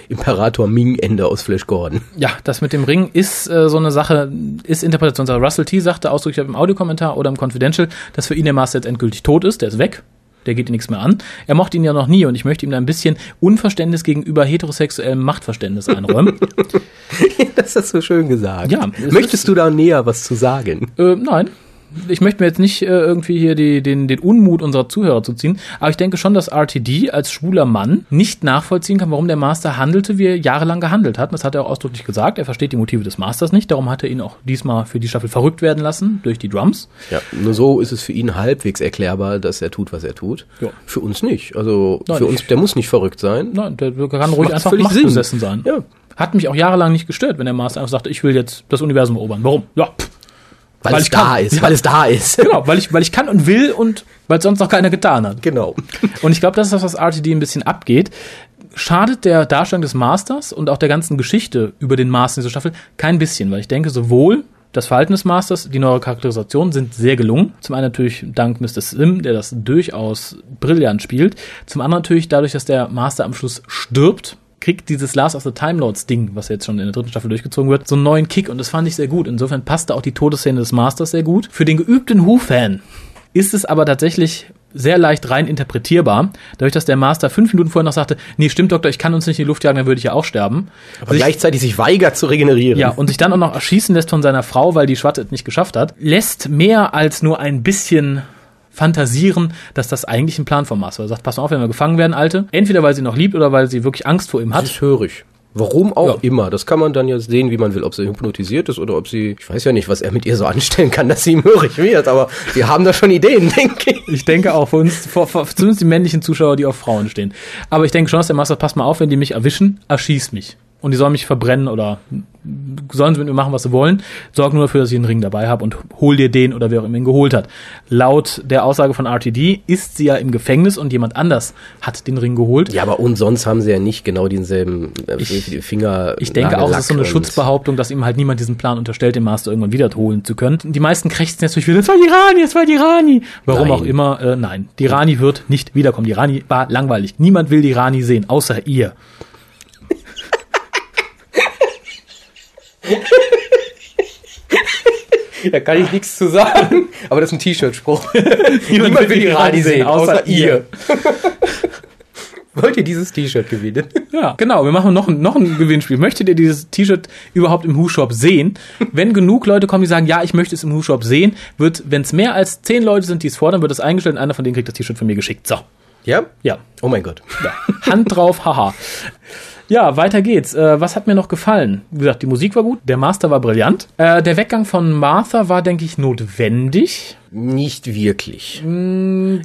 Imperator Ming-Ende aus Flash Gordon. Ja, das mit dem Ring ist so eine Sache, ist Interpretationssache. Russell T. sagte ausdrücklich im Audiokommentar oder im Confidential, dass für ihn der Master jetzt endgültig tot ist. Der ist weg. Der geht ihm nichts mehr an. Er mochte ihn ja noch nie und ich möchte ihm da ein bisschen Unverständnis gegenüber heterosexuellem Machtverständnis einräumen. Das hast du schön gesagt. Ja, möchtest du da näher was zu sagen? Nein. Ich möchte mir jetzt nicht irgendwie hier den Unmut unserer Zuhörer zuziehen, aber ich denke schon, dass RTD als schwuler Mann nicht nachvollziehen kann, warum der Master handelte, wie er jahrelang gehandelt hat. Das hat er auch ausdrücklich gesagt. Er versteht die Motive des Masters nicht. Darum hat er ihn auch diesmal für die Staffel verrückt werden lassen durch die Drums. Ja, nur so ist es für ihn halbwegs erklärbar, dass er tut, was er tut. Ja. Für uns nicht. Also nein, für uns, der muss nicht verrückt sein. Nein, der kann ruhig einfach machtbesessen sein. Ja. Hat mich auch jahrelang nicht gestört, wenn der Master einfach sagte, ich will jetzt das Universum erobern. Warum? Ja, Weil es da kann. Ist, ja. Weil es da ist. Genau, weil ich kann und will und weil es sonst noch keiner getan hat. Genau. Und ich glaube, das ist das, was RTD ein bisschen abgeht. Schadet der Darstellung des Masters und auch der ganzen Geschichte über den Master in dieser Staffel kein bisschen, weil ich denke, sowohl das Verhalten des Masters, die neue Charakterisation sind sehr gelungen. Zum einen natürlich dank Mr. Sim, der das durchaus brillant spielt. Zum anderen natürlich dadurch, dass der Master am Schluss stirbt, kriegt dieses Last of the Time Lords Ding, was jetzt schon in der dritten Staffel durchgezogen wird, so einen neuen Kick und das fand ich sehr gut. Insofern passte auch die Todesszene des Masters sehr gut. Für den geübten Who-Fan ist es aber tatsächlich sehr leicht rein interpretierbar, dadurch, dass der Master 5 Minuten vorher noch sagte, nee, stimmt, Doktor, ich kann uns nicht in die Luft jagen, dann würde ich ja auch sterben. Aber gleichzeitig sich weigert zu regenerieren. Ja, und sich dann auch noch erschießen lässt von seiner Frau, weil die Schwatte es nicht geschafft hat, lässt mehr als nur ein bisschen... fantasieren, dass das eigentlich ein Plan vom Master war. Er sagt, pass mal auf, wenn wir gefangen werden, Alte. Entweder, weil sie ihn noch liebt oder weil sie wirklich Angst vor ihm hat. Das ist hörig. Warum auch immer. Das kann man dann ja sehen, wie man will. Ob sie hypnotisiert ist oder ob sie... Ich weiß ja nicht, was er mit ihr so anstellen kann, dass sie ihm hörig wird. Aber wir haben da schon Ideen, denke ich. Ich denke auch, für uns, zumindest die männlichen Zuschauer, die auf Frauen stehen. Aber ich denke schon, dass der Master, pass mal auf, wenn die mich erwischen, erschieß mich. Und die sollen mich verbrennen oder sollen sie mit mir machen, was sie wollen. Sorg nur dafür, dass ich einen Ring dabei habe und hol dir den oder wer auch immer ihn geholt hat. Laut der Aussage von RTD ist sie ja im Gefängnis und jemand anders hat den Ring geholt. Ja, aber und sonst haben sie ja nicht genau denselben Finger. Ich denke auch, es ist so eine Schutzbehauptung, dass ihm halt niemand diesen Plan unterstellt, den Master irgendwann wiederholen zu können. Die meisten krächzen jetzt durch wieder, es war die Rani. Warum auch immer, nein. Die Rani wird nicht wiederkommen. Die Rani war langweilig. Niemand will die Rani sehen, außer ihr. Da kann ich nichts zu sagen, aber das ist ein T-Shirt-Spruch. Niemand will die Rani sehen, außer ihr. Wollt ihr dieses T-Shirt gewinnen? Ja, genau. Wir machen noch ein Gewinnspiel. Möchtet ihr dieses T-Shirt überhaupt im Who-Shop sehen? Wenn genug Leute kommen, die sagen, ja, ich möchte es im Who-Shop sehen, wird, wenn es mehr als 10 Leute sind, die es fordern, wird es eingestellt und einer von denen kriegt das T-Shirt von mir geschickt. So. Ja? Ja. Oh mein Gott. Ja. Hand drauf, haha. Ja, weiter geht's. Was hat mir noch gefallen? Wie gesagt, die Musik war gut, der Master war brillant. Der Weggang von Martha war, denke ich, notwendig. Nicht wirklich.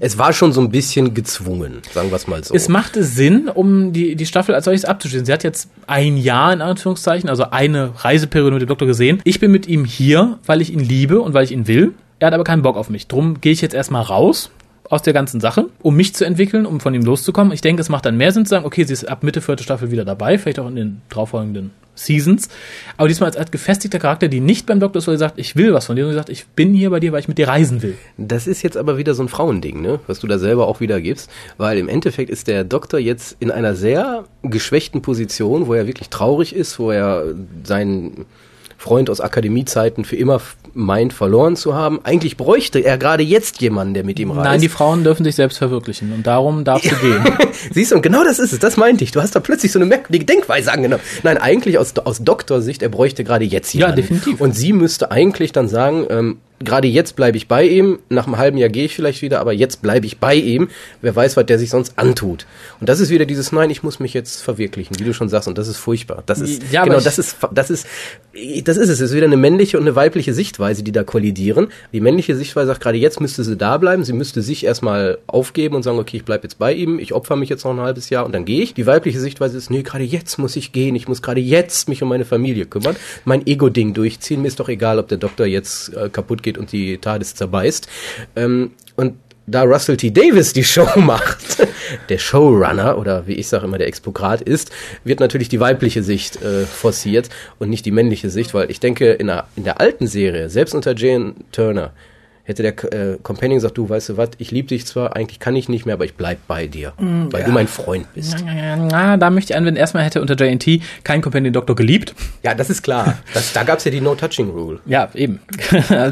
Es war schon so ein bisschen gezwungen, sagen wir es mal so. Es machte Sinn, um die Staffel als solches abzuschließen. Sie hat jetzt ein Jahr in Anführungszeichen, also eine Reiseperiode mit dem Doktor gesehen. Ich bin mit ihm hier, weil ich ihn liebe und weil ich ihn will. Er hat aber keinen Bock auf mich. Drum gehe ich jetzt erstmal raus aus der ganzen Sache, um mich zu entwickeln, um von ihm loszukommen. Ich denke, es macht dann mehr Sinn zu sagen, okay, sie ist ab Mitte vierte Staffel wieder dabei, vielleicht auch in den darauffolgenden Seasons. Aber diesmal als gefestigter Charakter, die nicht beim Doktor ist, wo sie sagt, ich will was von dir, und sie sagt, ich bin hier bei dir, weil ich mit dir reisen will. Das ist jetzt aber wieder so ein Frauending, ne? Was du da selber auch wieder gibst, weil im Endeffekt ist der Doktor jetzt in einer sehr geschwächten Position, wo er wirklich traurig ist, wo er seinen Freund aus Akademiezeiten für immer meint, verloren zu haben. Eigentlich bräuchte er gerade jetzt jemanden, der mit ihm reist. Nein, die Frauen dürfen sich selbst verwirklichen und darum darfst du gehen. Siehst du, und genau das ist es, das meinte ich. Du hast da plötzlich so eine merkwürdige Denkweise angenommen. Nein, eigentlich aus Doktorsicht, er bräuchte gerade jetzt jemanden. Ja, definitiv. Und sie müsste eigentlich dann sagen, gerade jetzt bleibe ich bei ihm, nach einem halben Jahr gehe ich vielleicht wieder, aber jetzt bleibe ich bei ihm, wer weiß, was der sich sonst antut. Und das ist wieder dieses, nein, ich muss mich jetzt verwirklichen, wie du schon sagst, und das ist furchtbar. Das ist, ja, genau, das ist wieder eine männliche und eine weibliche Sichtweise, die da kollidieren. Die männliche Sichtweise sagt, gerade jetzt müsste sie da bleiben, sie müsste sich erstmal aufgeben und sagen, okay, ich bleibe jetzt bei ihm, ich opfer mich jetzt noch ein halbes Jahr und dann gehe ich. Die weibliche Sichtweise ist, nee, gerade jetzt muss ich gehen, ich muss gerade jetzt mich um meine Familie kümmern, mein Ego-Ding durchziehen, mir ist doch egal, ob der Doktor jetzt kaputt geht und die TARDIS zerbeißt. Und da Russell T. Davies die Show macht, der Showrunner oder wie ich sage immer der Explokrat ist, wird natürlich die weibliche Sicht forciert und nicht die männliche Sicht, weil ich denke, in der alten Serie, selbst unter Jane Turner, hätte der Companion gesagt, du, weißt du was, ich liebe dich zwar, eigentlich kann ich nicht mehr, aber ich bleib bei dir, weil du mein Freund bist. Da möchte ich anwenden, erstmal hätte unter JNT kein Companion Doktor geliebt. Ja, das ist klar. Da gab's ja die No-Touching-Rule. Ja, eben.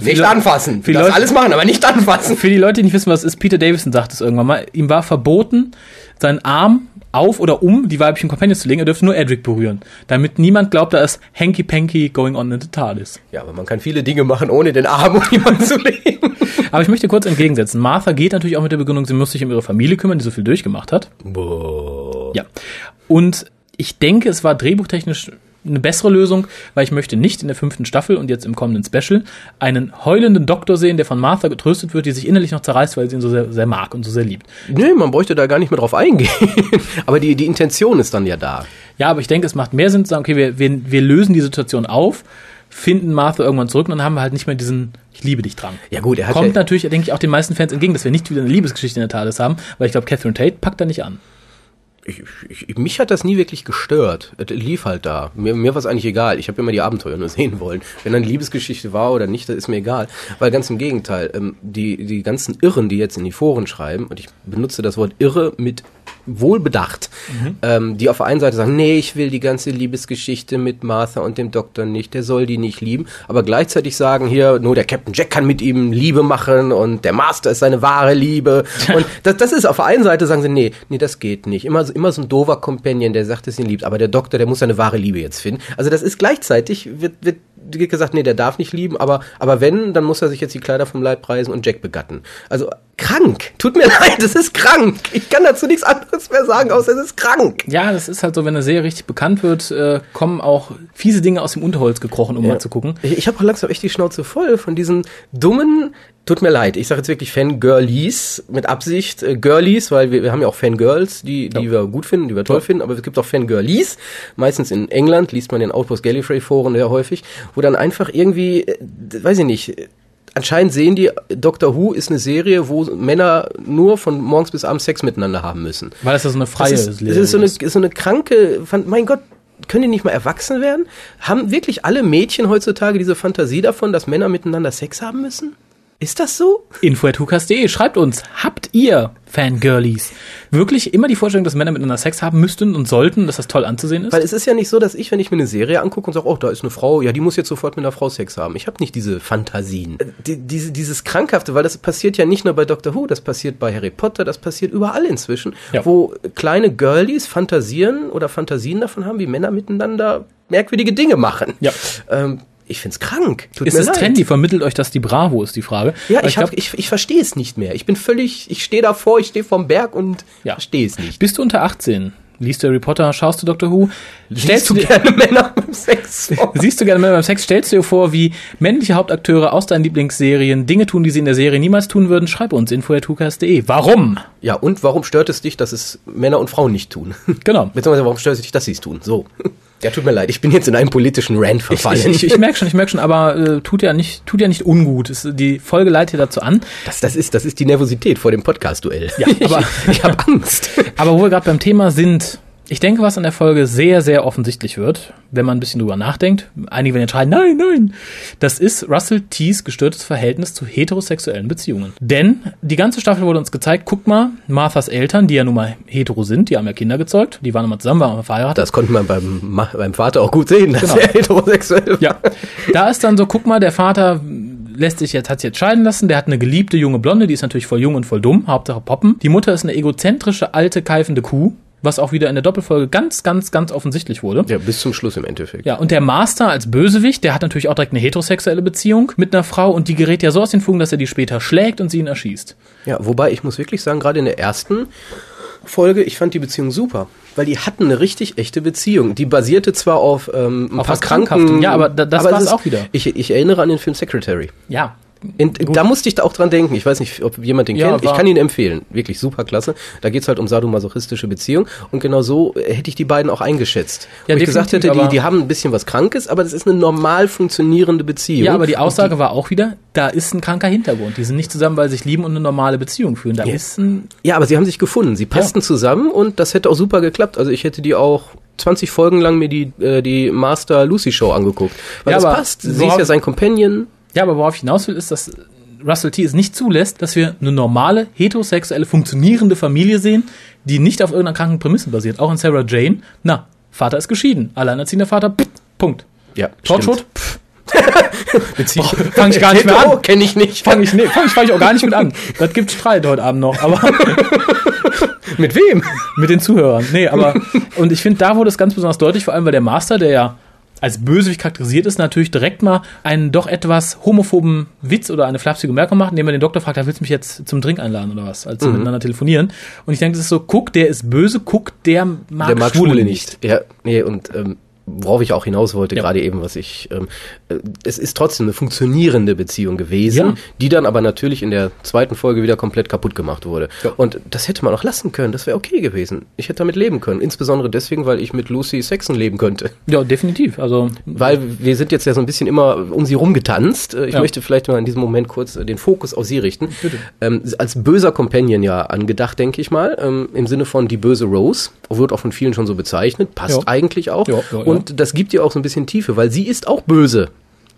Nicht anfassen. Du darfst alles machen, aber nicht anfassen. Für die Leute, die nicht wissen, was ist, Peter Davison sagt es irgendwann mal, ihm war verboten, seinen Arm auf oder um die weiblichen Companions zu legen, er dürfte nur Edric berühren, damit niemand glaubt, da ist Hanky-Panky going on in the TARDIS. Ja, aber man kann viele Dinge machen, ohne den Arm um jemanden zu legen. Aber ich möchte kurz entgegensetzen, Martha geht natürlich auch mit der Begründung, sie muss sich um ihre Familie kümmern, die so viel durchgemacht hat. Boah. Ja. Und ich denke, es war drehbuchtechnisch eine bessere Lösung, weil ich möchte nicht in der 5. Staffel und jetzt im kommenden Special einen heulenden Doktor sehen, der von Martha getröstet wird, die sich innerlich noch zerreißt, weil sie ihn so sehr, sehr mag und so sehr liebt. Nee, man bräuchte da gar nicht mehr drauf eingehen. Aber die Intention ist dann ja da. Ja, aber ich denke, es macht mehr Sinn zu sagen, okay, wir lösen die Situation auf, finden Martha irgendwann zurück und dann haben wir halt nicht mehr diesen Ich liebe dich dran. Ja gut, er hat kommt natürlich, denke ich, auch den meisten Fans entgegen, dass wir nicht wieder eine Liebesgeschichte in der TARDIS haben, weil ich glaube, Catherine Tate packt da nicht an. Mich hat das nie wirklich gestört. Es lief halt da. Mir war es eigentlich egal. Ich habe immer die Abenteuer nur sehen wollen. Wenn dann Liebesgeschichte war oder nicht, das ist mir egal. Weil ganz im Gegenteil, die ganzen Irren, die jetzt in die Foren schreiben, und ich benutze das Wort Irre mit wohlbedacht, die auf der einen Seite sagen, nee, ich will die ganze Liebesgeschichte mit Martha und dem Doktor nicht, der soll die nicht lieben, aber gleichzeitig sagen hier, nur der Captain Jack kann mit ihm Liebe machen und der Master ist seine wahre Liebe und das ist, auf der einen Seite sagen sie, nee, das geht nicht, immer so ein doofer Companion, der sagt, dass ihn liebt, aber der Doktor, der muss seine wahre Liebe jetzt finden, also das ist gleichzeitig, wird gesagt, nee, der darf nicht lieben, aber wenn, dann muss er sich jetzt die Kleider vom Leib reißen und Jack begatten, also krank, tut mir leid, das ist krank, ich kann dazu nichts anderes mehr sagen, außer es ist krank. Ja, das ist halt so, wenn eine Serie richtig bekannt wird, kommen auch fiese Dinge aus dem Unterholz gekrochen, um mal zu gucken. Ich habe auch langsam echt die Schnauze voll von diesen dummen, tut mir leid, ich sage jetzt wirklich Fangirlies, mit Absicht Girlies, weil wir haben ja auch Fangirls, die wir gut finden, die wir toll finden, aber es gibt auch Fangirlies, meistens in England, liest man in Outpost Gallifrey Foren sehr häufig, wo dann einfach irgendwie, weiß ich nicht, anscheinend sehen die, Doctor Who ist eine Serie, wo Männer nur von morgens bis abends Sex miteinander haben müssen. Weil das so eine freie Serie ist. Das ist so eine kranke, mein Gott, können die nicht mal erwachsen werden? Haben wirklich alle Mädchen heutzutage diese Fantasie davon, dass Männer miteinander Sex haben müssen? Ist das so? info@whocast.de, schreibt uns, habt ihr Fangirlies wirklich immer die Vorstellung, dass Männer miteinander Sex haben müssten und sollten, dass das toll anzusehen ist? Weil es ist ja nicht so, dass ich, wenn ich mir eine Serie angucke und sage, oh, da ist eine Frau, ja, die muss jetzt sofort mit einer Frau Sex haben. Ich habe nicht diese Fantasien. Dieses Krankhafte, weil das passiert ja nicht nur bei Doctor Who, das passiert bei Harry Potter, das passiert überall inzwischen, ja, wo kleine Girlies fantasieren oder Fantasien davon haben, wie Männer miteinander merkwürdige Dinge machen. Ja. Ich find's krank. Ist es trendy? Vermittelt euch das die Bravo, ist die Frage. Ja, ich verstehe es nicht mehr. Ich stehe davor, ich stehe vorm Berg und verstehe es nicht. Bist du unter 18? Liest du Harry Potter? Schaust du Doctor Who? Siehst du gerne Männer beim Sex? Stellst du dir vor, wie männliche Hauptakteure aus deinen Lieblingsserien Dinge tun, die sie in der Serie niemals tun würden? Schreib uns info@whocast.de. Warum? Ja, und warum stört es dich, dass es Männer und Frauen nicht tun? Genau. Beziehungsweise warum stört es dich, dass sie es tun? So. Ja, tut mir leid, ich bin jetzt in einem politischen Rant verfallen. Ich merke schon, aber tut ja nicht ungut. Die Folge leitet ja dazu an. Das ist die Nervosität vor dem Podcast-Duell. Ja, aber ich habe Angst. Aber wo wir gerade beim Thema sind, ich denke, was an der Folge sehr, sehr offensichtlich wird, wenn man ein bisschen drüber nachdenkt, einige werden schreien, nein, das ist Russell T.'s gestörtes Verhältnis zu heterosexuellen Beziehungen. Denn die ganze Staffel wurde uns gezeigt, guck mal, Marthas Eltern, die ja nun mal hetero sind, die haben ja Kinder gezeugt, die waren immer zusammen, waren immer verheiratet. Das konnte man beim Vater auch gut sehen, dass er heterosexuell war. Ja, da ist dann so, guck mal, der Vater hat sich jetzt scheiden lassen, der hat eine geliebte junge Blonde, die ist natürlich voll jung und voll dumm, Hauptsache poppen. Die Mutter ist eine egozentrische, alte, keifende Kuh, was auch wieder in der Doppelfolge ganz, ganz, ganz offensichtlich wurde. Ja, bis zum Schluss im Endeffekt. Ja, und der Master als Bösewicht, der hat natürlich auch direkt eine heterosexuelle Beziehung mit einer Frau und die gerät ja so aus den Fugen, dass er die später schlägt und sie ihn erschießt. Ja, wobei ich muss wirklich sagen, gerade in der ersten Folge, ich fand die Beziehung super, weil die hatten eine richtig echte Beziehung. Die basierte zwar auf ein paar Krankhaften. Ja, aber das war es auch wieder. Ich erinnere an den Film Secretary. Ja. Da musste ich da auch dran denken. Ich weiß nicht, ob jemand den kennt. Ich kann ihn empfehlen. Wirklich super klasse. Da geht es halt um sadomasochistische Beziehungen. Und genau so hätte ich die beiden auch eingeschätzt. Ja, wo ich gesagt hätte, die haben ein bisschen was Krankes, aber das ist eine normal funktionierende Beziehung. Ja, aber die Aussage war auch wieder, da ist ein kranker Hintergrund. Die sind nicht zusammen, weil sie sich lieben und eine normale Beziehung führen. Ja, aber sie haben sich gefunden. Sie passten zusammen und das hätte auch super geklappt. Also ich hätte die auch 20 Folgen lang mir die Master-Lucy-Show angeguckt. Weil ja, das passt. Sie ist ja sein Companion. Ja, aber worauf ich hinaus will, ist, dass Russell T. es nicht zulässt, dass wir eine normale, heterosexuelle, funktionierende Familie sehen, die nicht auf irgendeiner kranken Prämisse basiert. Auch in Sarah Jane. Na, Vater ist geschieden. Alleinerziehender Vater, Punkt. Ja, Torchwood, fange ich gar nicht mehr an. Kenne ich nicht. Fange ich auch gar nicht mit an. Das gibt Streit heute Abend noch, aber... Mit wem? Mit den Zuhörern. Nee, aber... Und ich finde, da wurde es ganz besonders deutlich, vor allem, weil der Master, der ja als böswillig charakterisiert ist, natürlich direkt mal einen doch etwas homophoben Witz oder eine flapsige Bemerkung macht, indem er den Doktor fragt, willst du mich jetzt zum Drink einladen oder was, als sie miteinander telefonieren. Und ich denke, das ist so, guck, der ist böse, guck, der mag Schwule nicht. Ja, nee, und worauf ich auch hinaus wollte, gerade eben, es ist trotzdem eine funktionierende Beziehung gewesen, die dann aber natürlich in der zweiten Folge wieder komplett kaputt gemacht wurde. Ja. Und das hätte man auch lassen können, das wäre okay gewesen. Ich hätte damit leben können, insbesondere deswegen, weil ich mit Lucy Saxon leben könnte. Ja, definitiv. Also weil wir sind jetzt ja so ein bisschen immer um sie rumgetanzt. Ich möchte vielleicht mal in diesem Moment kurz den Fokus auf sie richten. Bitte. Als böser Companion ja angedacht, denke ich mal, im Sinne von die böse Rose, wird auch von vielen schon so bezeichnet, passt eigentlich auch. Ja. Und das gibt ihr auch so ein bisschen Tiefe, weil sie ist auch böse.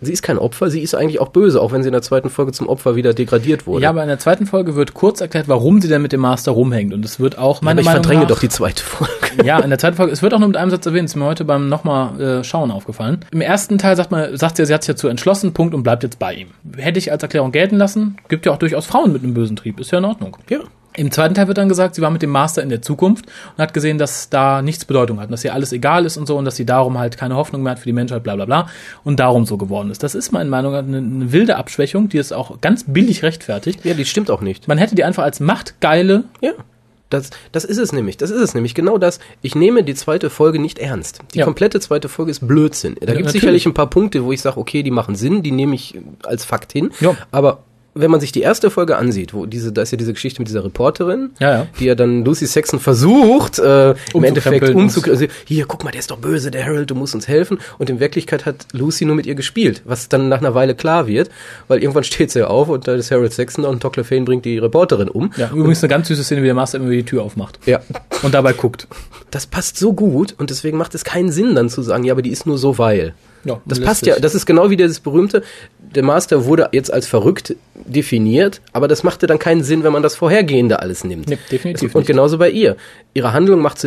Sie ist kein Opfer, sie ist eigentlich auch böse, auch wenn sie in der zweiten Folge zum Opfer wieder degradiert wurde. Ja, aber in der zweiten Folge wird kurz erklärt, warum sie denn mit dem Master rumhängt. Und es wird auch, meine Meinung nach... Aber ich verdränge doch die zweite Folge. Ja, in der zweiten Folge, es wird auch nur mit einem Satz erwähnt, ist mir heute beim nochmal Schauen aufgefallen. Im ersten Teil sagt sie hat sich dazu entschlossen, Punkt, und bleibt jetzt bei ihm. Hätte ich als Erklärung gelten lassen, gibt ja auch durchaus Frauen mit einem bösen Trieb, ist ja in Ordnung. Ja. Im zweiten Teil wird dann gesagt, sie war mit dem Master in der Zukunft und hat gesehen, dass da nichts Bedeutung hat, dass ihr alles egal ist und so und dass sie darum halt keine Hoffnung mehr hat für die Menschheit, bla bla bla und darum so geworden ist. Das ist meiner Meinung nach eine wilde Abschwächung, die ist auch ganz billig rechtfertigt. Ja, die stimmt auch nicht. Man hätte die einfach als machtgeile... Ja. Das ist es nämlich, genau das. Ich nehme die zweite Folge nicht ernst. Die komplette zweite Folge ist Blödsinn. Da gibt es sicherlich ein paar Punkte, wo ich sage, okay, die machen Sinn, die nehme ich als Fakt hin, aber... Wenn man sich die erste Folge ansieht, da ist ja diese Geschichte mit dieser Reporterin, die ja dann Lucy Saxon versucht, im Endeffekt umzukrempeln. Hier, guck mal, der ist doch böse, der Harold, du musst uns helfen. Und in Wirklichkeit hat Lucy nur mit ihr gespielt, was dann nach einer Weile klar wird, weil irgendwann steht sie ja auf und da ist Harold Saxon und Toclafane bringt die Reporterin um. Ja, übrigens eine ganz süße Szene, wie der Master immer die Tür aufmacht. Ja. Und dabei guckt. Das passt so gut und deswegen macht es keinen Sinn, dann zu sagen, ja, aber die ist nur so, weil... Ja, das passt ja, das ist genau wie das berühmte, der Master wurde jetzt als verrückt definiert, aber das machte dann keinen Sinn, wenn man das Vorhergehende alles nimmt. Nee, definitiv und nicht. Genauso bei ihr. Ihre Handlung macht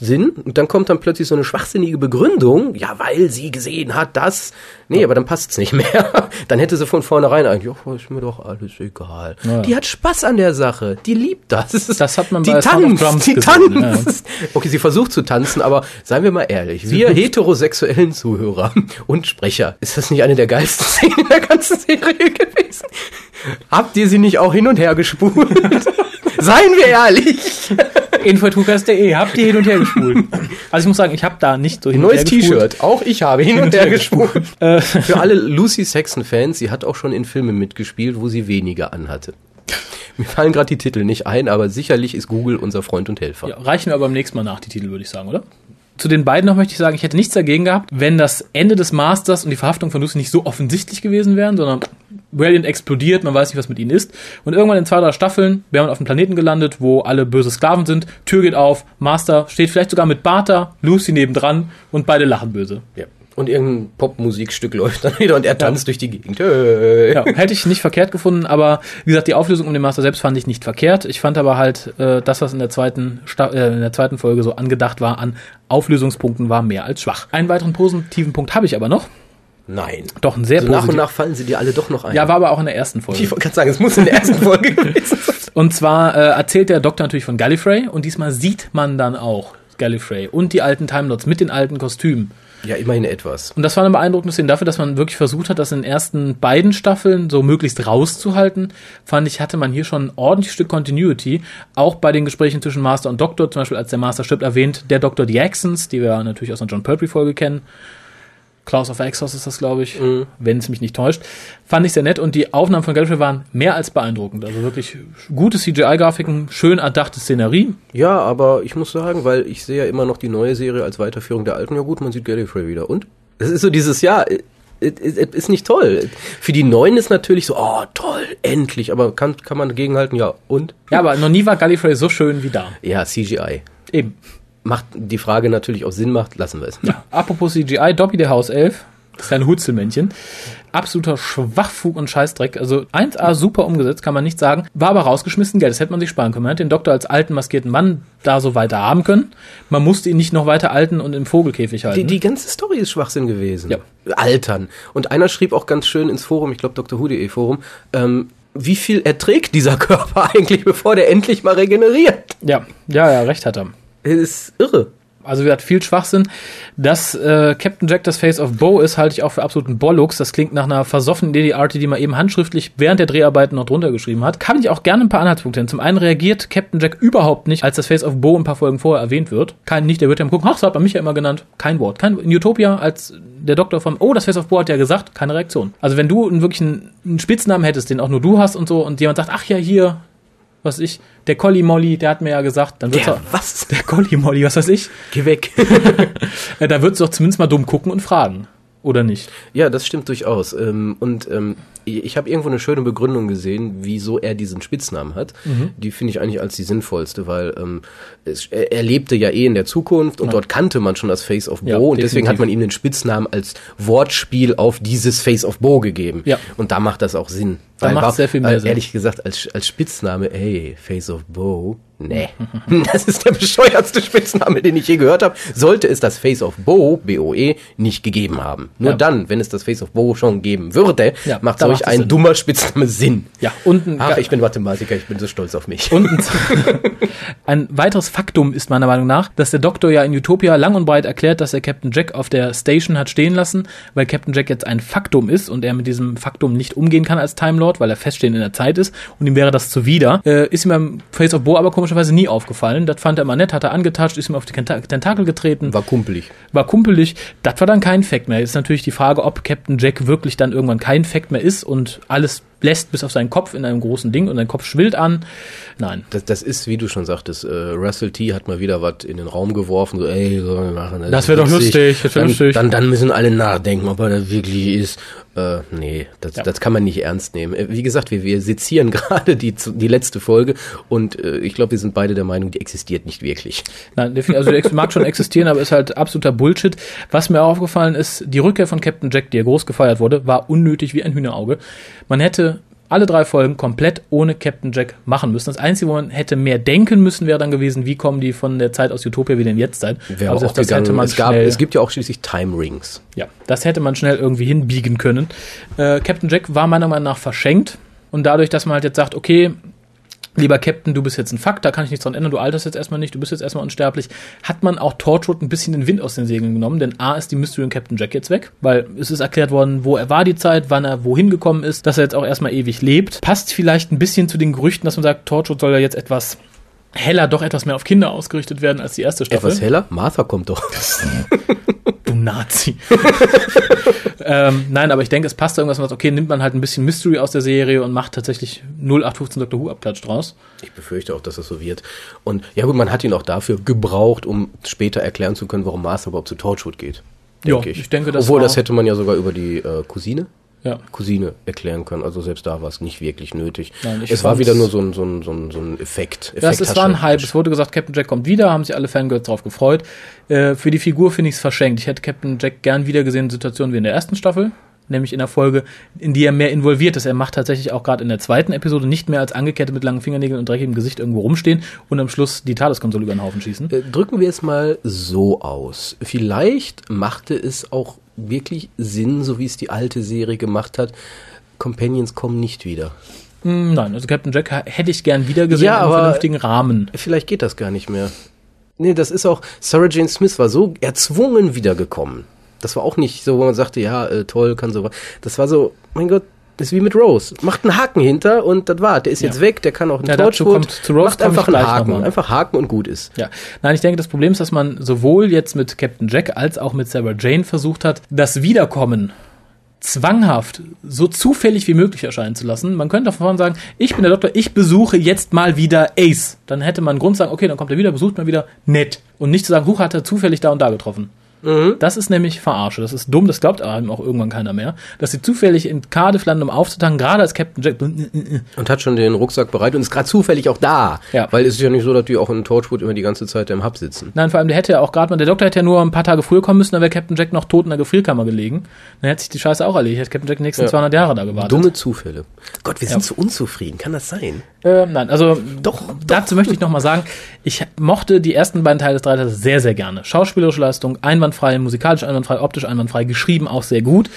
Sinn und dann kommt dann plötzlich so eine schwachsinnige Begründung, ja, weil sie gesehen hat, dass, nee, ja, aber dann passt's nicht mehr. Dann hätte sie von vornherein eigentlich, oh, ist mir doch alles egal. Ja. Die hat Spaß an der Sache, die liebt das. Das hat man bei Sound of Drums gesehen. Die tanzt. Ja. Okay, sie versucht zu tanzen, aber seien wir mal ehrlich, wir heterosexuellen Zuhörer und Sprecher, ist das nicht eine der geilsten Szenen in der ganzen Serie gewesen? Habt ihr sie nicht auch hin und her gespult? Seien wir ehrlich. Info2cast.de, habt ihr hin und her gespult? Also ich muss sagen, ich habe da nicht so hin und her gespult. Neues T-Shirt, auch ich habe hin und her gespult. Für alle Lucy Saxon-Fans, sie hat auch schon in Filmen mitgespielt, wo sie weniger anhatte. Mir fallen gerade die Titel nicht ein, aber sicherlich ist Google unser Freund und Helfer. Ja, reichen wir aber beim nächsten Mal nach, die Titel, würde ich sagen, oder? Zu den beiden noch möchte ich sagen, ich hätte nichts dagegen gehabt, wenn das Ende des Masters und die Verhaftung von Lucy nicht so offensichtlich gewesen wären, sondern Valiant explodiert, man weiß nicht, was mit ihnen ist. Und irgendwann in 2, 3 Staffeln wäre man auf einem Planeten gelandet, wo alle böse Sklaven sind, Tür geht auf, Master steht vielleicht sogar mit Martha, Lucy nebendran und beide lachen böse. Ja. Und irgendein Popmusikstück läuft dann wieder und er tanzt durch die Gegend. Ja, hätte ich nicht verkehrt gefunden, aber wie gesagt, die Auflösung um den Master selbst fand ich nicht verkehrt. Ich fand aber halt, das, was in der zweiten Folge so angedacht war an Auflösungspunkten, war mehr als schwach. Einen weiteren positiven Punkt habe ich aber noch. Nein. Doch, ein sehr positiver. Nach und nach fallen sie dir alle doch noch ein. Ja, war aber auch in der ersten Folge. Ich kann sagen, es muss in der ersten Folge gewesen sein. Und zwar erzählt der Doktor natürlich von Gallifrey und diesmal sieht man dann auch Gallifrey und die alten Time Lords mit den alten Kostümen. Ja, immerhin etwas. Und das war eine beeindruckende Szene dafür, dass man wirklich versucht hat, das in den ersten beiden Staffeln so möglichst rauszuhalten. Fand ich, hatte man hier schon ein ordentliches Stück Continuity. Auch bei den Gesprächen zwischen Master und Doktor, zum Beispiel als der Master stirbt, erwähnt der Doktor die Jacksons, die wir natürlich aus einer John Pertwee-Folge kennen. Klaus of Exos ist das, glaube ich, wenn es mich nicht täuscht. Fand ich sehr nett und die Aufnahmen von Gallifrey waren mehr als beeindruckend. Also wirklich gute CGI-Grafiken, schön erdachte Szenerie. Ja, aber ich muss sagen, weil ich sehe ja immer noch die neue Serie als Weiterführung der alten. Ja gut, man sieht Gallifrey wieder. Und? Es ist so dieses Jahr... ist nicht toll. Für die Neuen ist natürlich so, oh toll, endlich, aber kann man dagegenhalten, ja und? Ja, aber noch nie war Gallifrey so schön wie da. Ja, CGI. Eben. Macht die Frage natürlich auch Sinn macht, lassen wir es. Ja, apropos CGI, Dobby, der Hauself, das kleine Hutzelmännchen, absoluter Schwachfug und Scheißdreck, also 1A super umgesetzt, kann man nicht sagen, war aber rausgeschmissen, Geld, das hätte man sich sparen können, man hätte den Doktor als alten, maskierten Mann da so weiter haben können, man musste ihn nicht noch weiter alten und im Vogelkäfig halten. Die ganze Story ist Schwachsinn gewesen. Ja. Altern. Und einer schrieb auch ganz schön ins Forum, ich glaube Doctor Who.de Forum, wie viel erträgt dieser Körper eigentlich, bevor der endlich mal regeneriert? Ja, recht hat er. Es ist irre. Also, wir hatten viel Schwachsinn. Dass Captain Jack das Face of Bo ist, halte ich auch für absoluten Bollocks. Das klingt nach einer versoffenen Idee, die RTD mal eben handschriftlich während der Dreharbeiten noch drunter geschrieben hat. Kann ich auch gerne ein paar Anhaltspunkte hin. Zum einen reagiert Captain Jack überhaupt nicht, als das Face of Bo ein paar Folgen vorher erwähnt wird. Kein nicht, der wird ja mal gucken, ach, so hat man mich ja immer genannt. Kein Wort. In Utopia, als der Doktor vom, oh, das Face of Bo hat ja gesagt, keine Reaktion. Also, wenn du wirklich einen Spitznamen hättest, den auch nur du hast und so, und jemand sagt, ach ja, hier... was ich, der Collie Molly, der hat mir ja gesagt, dann wird's der, auch... Was? Der Collie Molly, was weiß ich? Geh weg. Da würdest du doch zumindest mal dumm gucken und fragen, oder nicht? Ja, das stimmt durchaus. Und ich habe irgendwo eine schöne Begründung gesehen, wieso er diesen Spitznamen hat. Mhm. Die finde ich eigentlich als die sinnvollste, weil er lebte ja eh in der Zukunft und dort kannte man schon das Face of Bo und deswegen hat man ihm den Spitznamen als Wortspiel auf dieses Face of Bo gegeben. Ja. Und da macht das auch Sinn. Da macht sehr viel mehr Sinn. Ehrlich gesagt, als Spitzname, ey, Face of Bo, nee. Das ist der bescheuertste Spitzname, den ich je gehört habe. Sollte es das Face of Bo, B-O-E, nicht gegeben haben. Nur dann, wenn es das Face of Bo schon geben würde, macht solch ein dummer Spitzname Sinn. Ja, und ich bin Mathematiker, ich bin so stolz auf mich. Und ein weiteres Faktum ist meiner Meinung nach, dass der Doktor ja in Utopia lang und breit erklärt, dass er Captain Jack auf der Station hat stehen lassen, weil Captain Jack jetzt ein Faktum ist und er mit diesem Faktum nicht umgehen kann als Time Lord, weil er feststehend in der Zeit ist und ihm wäre das zuwider. Ist ihm beim Face of Bo aber komischerweise nie aufgefallen. Das fand er immer nett, hat er angetatscht, ist ihm auf die Tentakel getreten. War kumpelig. Das war dann kein Fact mehr. Ist natürlich die Frage, ob Captain Jack wirklich dann irgendwann kein Fact mehr ist und alles bläst bis auf seinen Kopf in einem großen Ding und sein Kopf schwillt an. Nein. Das ist, wie du schon sagtest, Russell T. hat mal wieder was in den Raum geworfen, so, ey, sollen wir machen. Das wäre doch lustig. Dann müssen alle nachdenken, ob er das wirklich ist. Nee, das kann man nicht ernst nehmen. Wie gesagt, wir sezieren gerade die letzte Folge und ich glaube, wir sind beide der Meinung, die existiert nicht wirklich. Nein, also die mag schon existieren, aber ist halt absoluter Bullshit. Was mir aufgefallen ist, die Rückkehr von Captain Jack, die ja groß gefeiert wurde, war unnötig wie ein Hühnerauge. Man hätte alle 3 Folgen komplett ohne Captain Jack machen müssen. Das Einzige, wo man hätte mehr denken müssen, wäre dann gewesen, wie kommen die von der Zeit aus Utopia wieder in die Jetztzeit. Wäre also auch das hätte man es gibt ja auch schließlich Time Rings. Ja, das hätte man schnell irgendwie hinbiegen können. Captain Jack war meiner Meinung nach verschenkt. Und dadurch, dass man halt jetzt sagt, okay, lieber Captain, du bist jetzt ein Fakt, da kann ich nichts dran ändern, du alterst jetzt erstmal nicht, du bist jetzt erstmal unsterblich, hat man auch Torchwood ein bisschen den Wind aus den Segeln genommen, denn A ist die Mystery und Captain Jack jetzt weg, weil es ist erklärt worden, wo er war die Zeit, wann er wohin gekommen ist, dass er jetzt auch erstmal ewig lebt. Passt vielleicht ein bisschen zu den Gerüchten, dass man sagt, Torchwood soll ja jetzt etwas heller, doch etwas mehr auf Kinder ausgerichtet werden als die erste Staffel. Etwas heller? Martha kommt doch. Du Nazi. Nein, aber ich denke, es passt irgendwas. Okay, nimmt man halt ein bisschen Mystery aus der Serie und macht tatsächlich 0815 Doctor Who Abklatsch draus. Ich befürchte auch, dass das so wird. Und ja gut, man hat ihn auch dafür gebraucht, um später erklären zu können, warum Master überhaupt zu Torchwood geht. Ja, ich denke, das obwohl, das hätte man ja sogar über die Cousine erklären können. Also selbst da war es nicht wirklich nötig. Nein, es war wieder nur so ein Effekt. Das war ein Hype. Es wurde gesagt, Captain Jack kommt wieder, haben sich alle Fangirls drauf gefreut. Für die Figur finde ich es verschenkt. Ich hätte Captain Jack gern wieder gesehen in Situationen wie in der ersten Staffel, nämlich in der Folge, in die er mehr involviert ist. Er macht tatsächlich auch gerade in der zweiten Episode nicht mehr als Angekettet mit langen Fingernägeln und dreckigem Gesicht irgendwo rumstehen und am Schluss die TARDIS-Konsole über den Haufen schießen. Drücken wir es mal so aus. Vielleicht machte es auch wirklich Sinn, so wie es die alte Serie gemacht hat. Companions kommen nicht wieder. Nein, also Captain Jack hätte ich gern wieder gesehen, ja, aber im vernünftigen Rahmen. Vielleicht geht das gar nicht mehr. Nee, das ist auch, Sarah Jane Smith war so erzwungen wiedergekommen. Das war auch nicht so, wo man sagte, ja, toll, kann so was. Das war so, mein Gott, das ist wie mit Rose. Macht einen Haken hinter und das war, der ist jetzt weg, der kann auch einen Torchwood, macht einfach einen Haken. Einfach Haken und gut ist. Ja. Nein, ich denke, das Problem ist, dass man sowohl jetzt mit Captain Jack als auch mit Sarah Jane versucht hat, das Wiederkommen zwanghaft so zufällig wie möglich erscheinen zu lassen. Man könnte davon sagen, ich bin der Doktor, ich besuche jetzt mal wieder Ace. Dann hätte man einen Grund zu sagen, okay, dann kommt er wieder, besucht mal wieder, nett. Und nicht zu sagen, huch, hat er zufällig da und da getroffen. Mhm. Das ist nämlich Verarsche. Das ist dumm, das glaubt einem auch irgendwann keiner mehr. Dass sie zufällig in Cardiff landen, um aufzutanken, gerade als Captain Jack. Und hat schon den Rucksack bereit und ist gerade zufällig auch da. Ja. Weil es ist ja nicht so, dass die auch in Torchwood immer die ganze Zeit im Hub sitzen. Nein, vor allem, der Doktor hätte ja nur ein paar Tage früher kommen müssen, dann wäre Captain Jack noch tot in der Gefrierkammer gelegen. Dann hätte sich die Scheiße auch erledigt. Hätte Captain Jack die nächsten 200 Jahre da gewartet. Dumme Zufälle. Gott, wir sind so unzufrieden. Kann das sein? Nein, also doch. Dazu möchte ich nochmal sagen, ich mochte die ersten beiden Teile des Dreiteilers sehr, sehr gerne. Schauspielerische Leistung, einwandfrei, musikalisch einwandfrei, optisch einwandfrei, geschrieben auch sehr gut.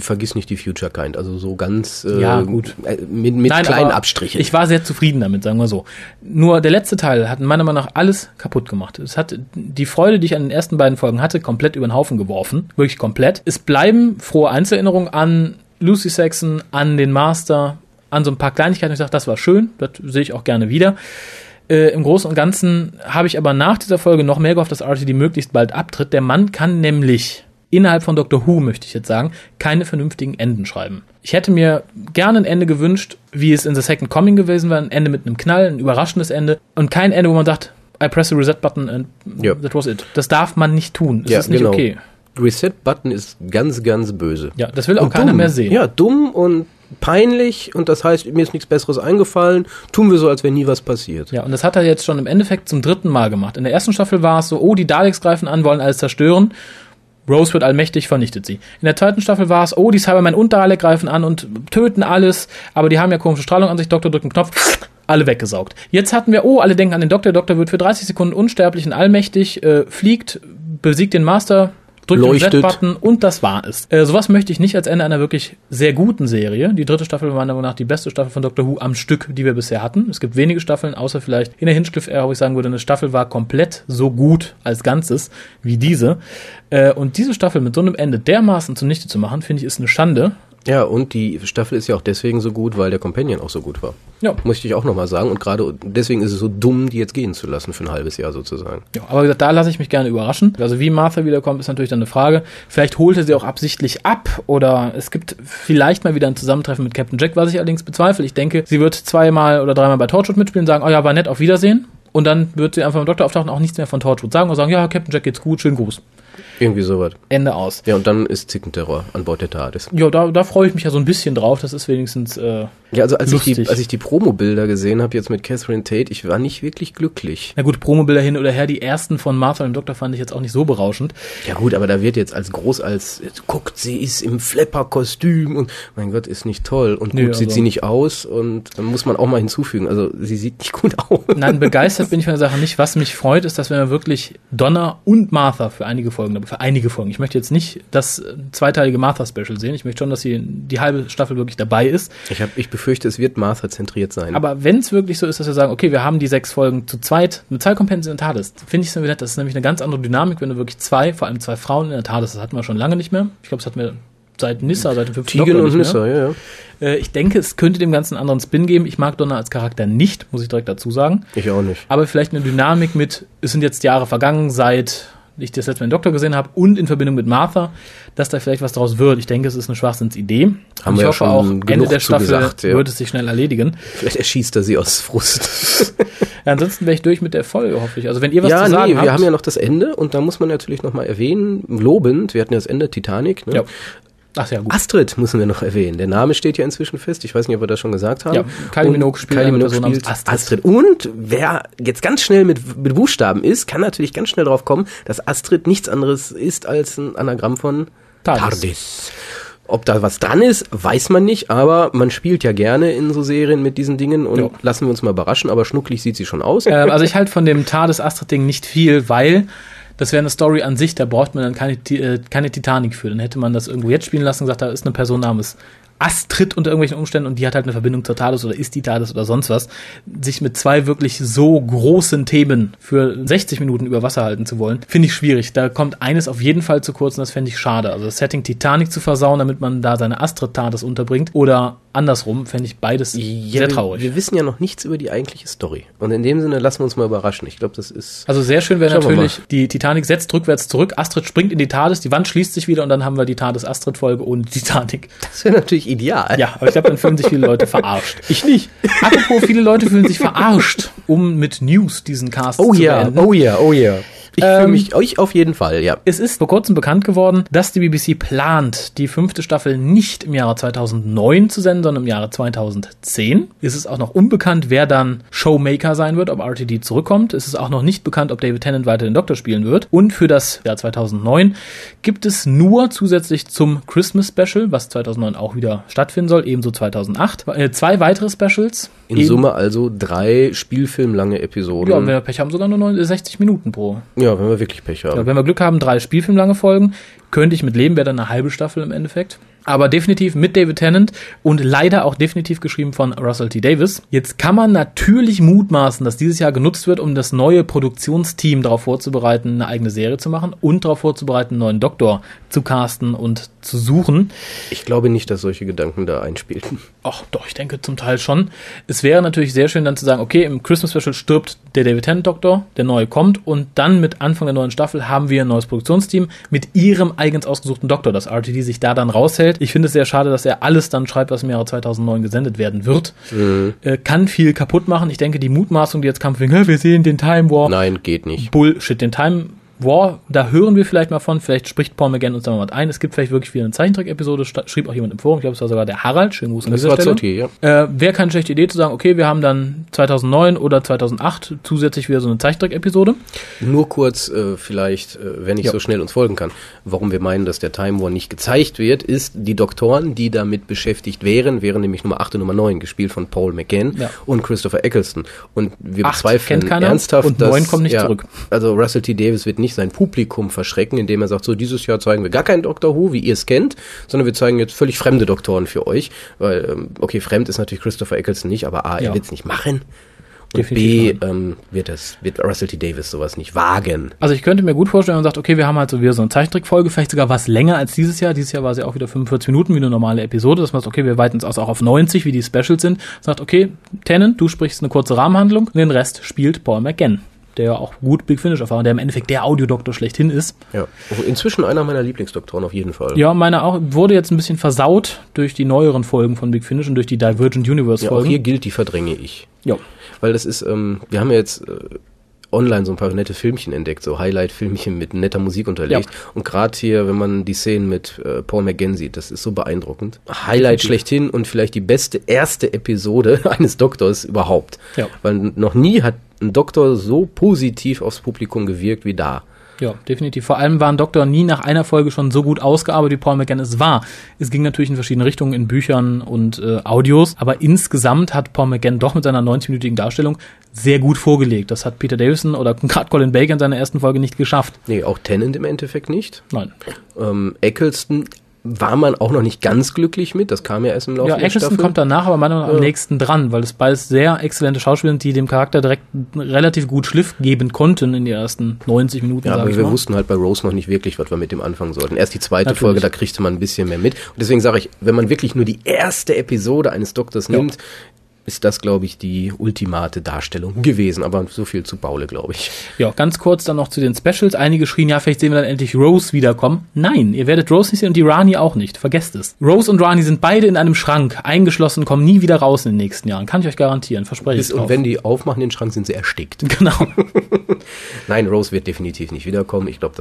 Vergiss nicht die Future Kind, also so ganz gut. Mit kleinen Abstrichen. Ich war sehr zufrieden damit, sagen wir so. Nur der letzte Teil hat meiner Meinung nach alles kaputt gemacht. Es hat die Freude, die ich an den ersten beiden Folgen hatte, komplett über den Haufen geworfen. Wirklich komplett. Es bleiben frohe Einzelerinnerungen an Lucy Saxon, an den Master, an so ein paar Kleinigkeiten. Ich sage, das war schön, das sehe ich auch gerne wieder. Im Großen und Ganzen habe ich aber nach dieser Folge noch mehr gehofft, dass RTD möglichst bald abtritt. Der Mann kann nämlich innerhalb von Doctor Who, möchte ich jetzt sagen, keine vernünftigen Enden schreiben. Ich hätte mir gerne ein Ende gewünscht, wie es in The Second Coming gewesen wäre, ein Ende mit einem Knall, ein überraschendes Ende und kein Ende, wo man sagt, I press the reset button and that was it. Das darf man nicht tun, das ist nicht okay. Reset-Button ist ganz, ganz böse. Ja, das will auch keiner mehr sehen. Ja, dumm und peinlich und das heißt, mir ist nichts Besseres eingefallen, tun wir so, als wäre nie was passiert. Ja, und das hat er jetzt schon im Endeffekt zum 3. Mal gemacht. In der ersten Staffel war es so, oh, die Daleks greifen an, wollen alles zerstören, Rose wird allmächtig, vernichtet sie. In der 2. Staffel war es, oh, die Cybermen und Dalek greifen an und töten alles, aber die haben ja komische Strahlung an sich, Doktor drückt einen Knopf, alle weggesaugt. Jetzt hatten wir, oh, alle denken an den Doktor, der Doktor wird für 30 Sekunden unsterblich und allmächtig, fliegt, besiegt den Master, drückt den Reset-Button und das war es. Sowas möchte ich nicht als Ende einer wirklich sehr guten Serie. Die 3. Staffel war meiner Meinung nach die beste Staffel von Doctor Who am Stück, die wir bisher hatten. Es gibt wenige Staffeln, außer vielleicht in der Hinchcliffe-Ära, wo ich sagen würde, eine Staffel war komplett so gut als Ganzes wie diese. Und diese Staffel mit so einem Ende dermaßen zunichte zu machen, finde ich, ist eine Schande. Ja, und die Staffel ist ja auch deswegen so gut, weil der Companion auch so gut war. Ja. Muss ich auch nochmal sagen. Und gerade deswegen ist es so dumm, die jetzt gehen zu lassen für ein halbes Jahr sozusagen. Ja, aber wie gesagt, da lasse ich mich gerne überraschen. Also wie Martha wiederkommt, ist natürlich dann eine Frage. Vielleicht holte sie auch absichtlich ab oder es gibt vielleicht mal wieder ein Zusammentreffen mit Captain Jack, was ich allerdings bezweifle. Ich denke, sie wird zweimal oder dreimal bei Torchwood mitspielen und sagen, oh ja, war nett, auf Wiedersehen. Und dann wird sie einfach beim Doktor auftauchen und auch nichts mehr von Torchwood sagen und sagen, ja, Captain Jack geht's gut, schönen Gruß. Irgendwie sowas. Ende aus. Ja, und dann ist Zickenterror an Bord der TARDIS. Ja, da freue ich mich ja so ein bisschen drauf. Das ist wenigstens ja, also als ich die Promobilder gesehen habe jetzt mit Catherine Tate, ich war nicht wirklich glücklich. Na gut, Promobilder hin oder her, die ersten von Martha und dem Doktor fand ich jetzt auch nicht so berauschend. Ja gut, aber da wird jetzt als guckt, sie ist im Flapper-Kostüm und mein Gott, ist nicht toll. Und gut, sieht sie nicht aus und dann muss man auch mal hinzufügen. Also sie sieht nicht gut aus. Nein, begeistert bin ich von der Sache nicht. Was mich freut, ist, dass wir wirklich Donna und Martha für einige Folgen, Ich möchte jetzt nicht das zweiteilige Martha-Special sehen. Ich möchte schon, dass sie die halbe Staffel wirklich dabei ist. Ich befürchte, es wird Martha-zentriert sein. Aber wenn es wirklich so ist, dass wir sagen, okay, wir haben die 6 Folgen zu zweit mit zwei Companions in der TARDIS, finde ich es nämlich nett. Das ist nämlich eine ganz andere Dynamik, wenn du wirklich vor allem zwei Frauen in der TARDIS, das hatten wir schon lange nicht mehr. Ich glaube, das hatten wir seit Nissa, seit dem 5. Doktor nicht mehr. Nissa, ja. Ich denke, es könnte dem Ganzen einen anderen Spin geben. Ich mag Donna als Charakter nicht, muss ich direkt dazu sagen. Ich auch nicht. Aber vielleicht eine Dynamik mit, es sind jetzt Jahre vergangen, seit ich das letzte Mal den Doktor gesehen habe und in Verbindung mit Martha, dass da vielleicht was draus wird. Ich denke, es ist eine Schwachsinnsidee. Haben wir ja schon auch Ende der Staffel gesagt, ja. Wird es sich schnell erledigen. Vielleicht erschießt er sie aus Frust. Ja, ansonsten wäre ich durch mit der Folge, hoffe ich. Also wenn ihr was zu sagen habt. Wir haben ja noch das Ende und da muss man natürlich nochmal erwähnen, lobend, wir hatten ja das Ende Titanic, ne? Ja. Ach ja, gut. Astrid müssen wir noch erwähnen. Der Name steht ja inzwischen fest. Ich weiß nicht, ob wir das schon gesagt haben. Ja, Kylie Minogue spielt Astrid. Und wer jetzt ganz schnell mit Buchstaben ist, kann natürlich ganz schnell drauf kommen, dass Astrid nichts anderes ist als ein Anagramm von TARDIS. Ob da was dran ist, weiß man nicht, aber man spielt ja gerne in so Serien mit diesen Dingen und lassen wir uns mal überraschen, aber schnucklig sieht sie schon aus. Also ich halte von dem TARDIS-Astrid-Ding nicht viel, weil das wäre eine Story an sich, da braucht man dann keine Titanic für. Dann hätte man das irgendwo jetzt spielen lassen und gesagt, da ist eine Person namens Astrid unter irgendwelchen Umständen und die hat halt eine Verbindung zur TARDIS oder ist die TARDIS oder sonst was. Sich mit zwei wirklich so großen Themen für 60 Minuten über Wasser halten zu wollen, finde ich schwierig. Da kommt eines auf jeden Fall zu kurz und das fände ich schade. Also das Setting Titanic zu versauen, damit man da seine Astrid-TARDIS unterbringt oder andersrum, fände ich beides sehr traurig. Wir wissen ja noch nichts über die eigentliche Story. Und in dem Sinne lassen wir uns mal überraschen. Ich glaube, das ist... Also sehr schön wäre natürlich, die Titanic setzt rückwärts zurück, Astrid springt in die TARDIS, die Wand schließt sich wieder und dann haben wir die TARDIS-Astrid-Folge ohne Titanic. Das wäre natürlich ideal. Ja, aber ich glaube, dann fühlen sich viele Leute verarscht. Ich nicht. Apropos, viele Leute fühlen sich verarscht, um mit News diesen Cast zu beenden. Oh ja. Ich fühle mich euch auf jeden Fall, ja. Es ist vor kurzem bekannt geworden, dass die BBC plant, die 5. Staffel nicht im Jahre 2009 zu senden, sondern im Jahre 2010. Es ist auch noch unbekannt, wer dann Showmaker sein wird, ob RTD zurückkommt. Es ist auch noch nicht bekannt, ob David Tennant weiter den Doktor spielen wird. Und für das Jahr 2009 gibt es nur zusätzlich zum Christmas Special, was 2009 auch wieder stattfinden soll, ebenso 2008, 2 weitere Specials. In Summe also 3 spielfilmlange Episoden. Ja, und wenn wir Pech haben, sogar nur 60 Minuten pro. Ja, wenn wir wirklich Pech haben. Ja, wenn wir Glück haben, 3 spielfilmlange Folgen, könnte ich mit leben, wäre dann eine halbe Staffel im Endeffekt. Aber definitiv mit David Tennant und leider auch definitiv geschrieben von Russell T. Davies. Jetzt kann man natürlich mutmaßen, dass dieses Jahr genutzt wird, um das neue Produktionsteam darauf vorzubereiten, eine eigene Serie zu machen und darauf vorzubereiten, einen neuen Doktor zu casten und zu suchen. Ich glaube nicht, dass solche Gedanken da einspielten. Ach doch, ich denke zum Teil schon. Es wäre natürlich sehr schön dann zu sagen, okay, im Christmas Special stirbt der David Tennant Doktor, der neue kommt und dann mit Anfang der neuen Staffel haben wir ein neues Produktionsteam mit ihrem eigens ausgesuchten Doktor, dass RTD sich da dann raushält. Ich finde es sehr schade, dass er alles dann schreibt, was im Jahre 2009 gesendet werden wird. Kann viel kaputt machen. Ich denke, die Mutmaßung, die jetzt kam, wegen, wir sehen den Time War. Nein, geht nicht. Bullshit, den Time War, da hören wir vielleicht mal von. Vielleicht spricht Paul McGann uns da mal was ein. Es gibt vielleicht wirklich wieder eine Zeichentrick-Episode, schrieb auch jemand im Forum. Ich glaube, es war sogar der Harald. Schönen Gruß an dieser Stelle. Wäre keine schlechte Idee zu sagen, okay, wir haben dann 2009 oder 2008 zusätzlich wieder so eine Zeichentrick-Episode. Nur kurz vielleicht, wenn ich so schnell uns folgen kann, warum wir meinen, dass der Time War nicht gezeigt wird, ist, die Doktoren, die damit beschäftigt wären nämlich Nummer 8 und Nummer 9, gespielt von Paul McGann und Christopher Eccleston. Und wir 8 bezweifeln ernsthaft, und 9 kommt nicht zurück. Also Russell T. Davies wird nicht sein Publikum verschrecken, indem er sagt, so dieses Jahr zeigen wir gar keinen Doctor Who, wie ihr es kennt, sondern wir zeigen jetzt völlig fremde Doktoren für euch, weil, okay, fremd ist natürlich Christopher Eccleston nicht, aber er wird es nicht machen. Und B, wird Russell T. Davies sowas nicht wagen. Also ich könnte mir gut vorstellen, wenn man sagt, okay, wir haben halt so wieder so eine Zeichentrickfolge, vielleicht sogar was länger als dieses Jahr. Dieses Jahr war es ja auch wieder 45 Minuten wie eine normale Episode. Das heißt, okay, wir weiten es auch auf 90, wie die Specials sind. Sagt, okay, Tennant, du sprichst eine kurze Rahmenhandlung und den Rest spielt Paul McGann, der ja auch gut Big Finish erfahren, der im Endeffekt der Audiodoktor schlechthin ist. Ja, inzwischen einer meiner Lieblingsdoktoren auf jeden Fall. Ja, meiner auch, wurde jetzt ein bisschen versaut durch die neueren Folgen von Big Finish und durch die Divergent Universe-Folgen. Ja, auch hier gilt, die verdränge ich. Ja. Weil das ist, wir haben ja jetzt online so ein paar nette Filmchen entdeckt, so Highlight-Filmchen mit netter Musik unterlegt. Ja. Und gerade hier, wenn man die Szenen mit Paul McGann sieht, das ist so beeindruckend. Highlight schlechthin und vielleicht die beste erste Episode eines Doktors überhaupt. Ja. Weil noch nie hat ein Doktor so positiv aufs Publikum gewirkt wie da. Ja, definitiv. Vor allem war ein Doktor nie nach einer Folge schon so gut ausgearbeitet, wie Paul McGann es war. Es ging natürlich in verschiedene Richtungen, in Büchern und Audios, aber insgesamt hat Paul McGann doch mit seiner 90-minütigen Darstellung sehr gut vorgelegt. Das hat Peter Davison oder gerade Colin Baker in seiner ersten Folge nicht geschafft. Nee, auch Tennant im Endeffekt nicht. Nein. Eccleston war man auch noch nicht ganz glücklich mit, das kam ja erst im Laufe der Staffel. Ja, Eccleston kommt danach, aber meiner Meinung nach am nächsten dran, weil es beides sehr exzellente Schauspieler sind, die dem Charakter direkt relativ gut Schliff geben konnten in den ersten 90 Minuten. Ja, aber wir wussten halt bei Rose noch nicht wirklich, was wir mit dem anfangen sollten. Erst die zweite Folge, da kriegte man ein bisschen mehr mit. Und deswegen sage ich, wenn man wirklich nur die erste Episode eines Doktors nimmt, ist das, glaube ich, die ultimate Darstellung gewesen. Aber so viel zu Baule, glaube ich. Ja, ganz kurz dann noch zu den Specials. Einige schrien, ja, vielleicht sehen wir dann endlich Rose wiederkommen. Nein, ihr werdet Rose nicht sehen und die Rani auch nicht. Vergesst es. Rose und Rani sind beide in einem Schrank eingeschlossen, kommen nie wieder raus in den nächsten Jahren. Kann ich euch garantieren, verspreche ich. Und wenn die aufmachen den Schrank, sind sie erstickt. Genau. Nein, Rose wird definitiv nicht wiederkommen. Ich glaube,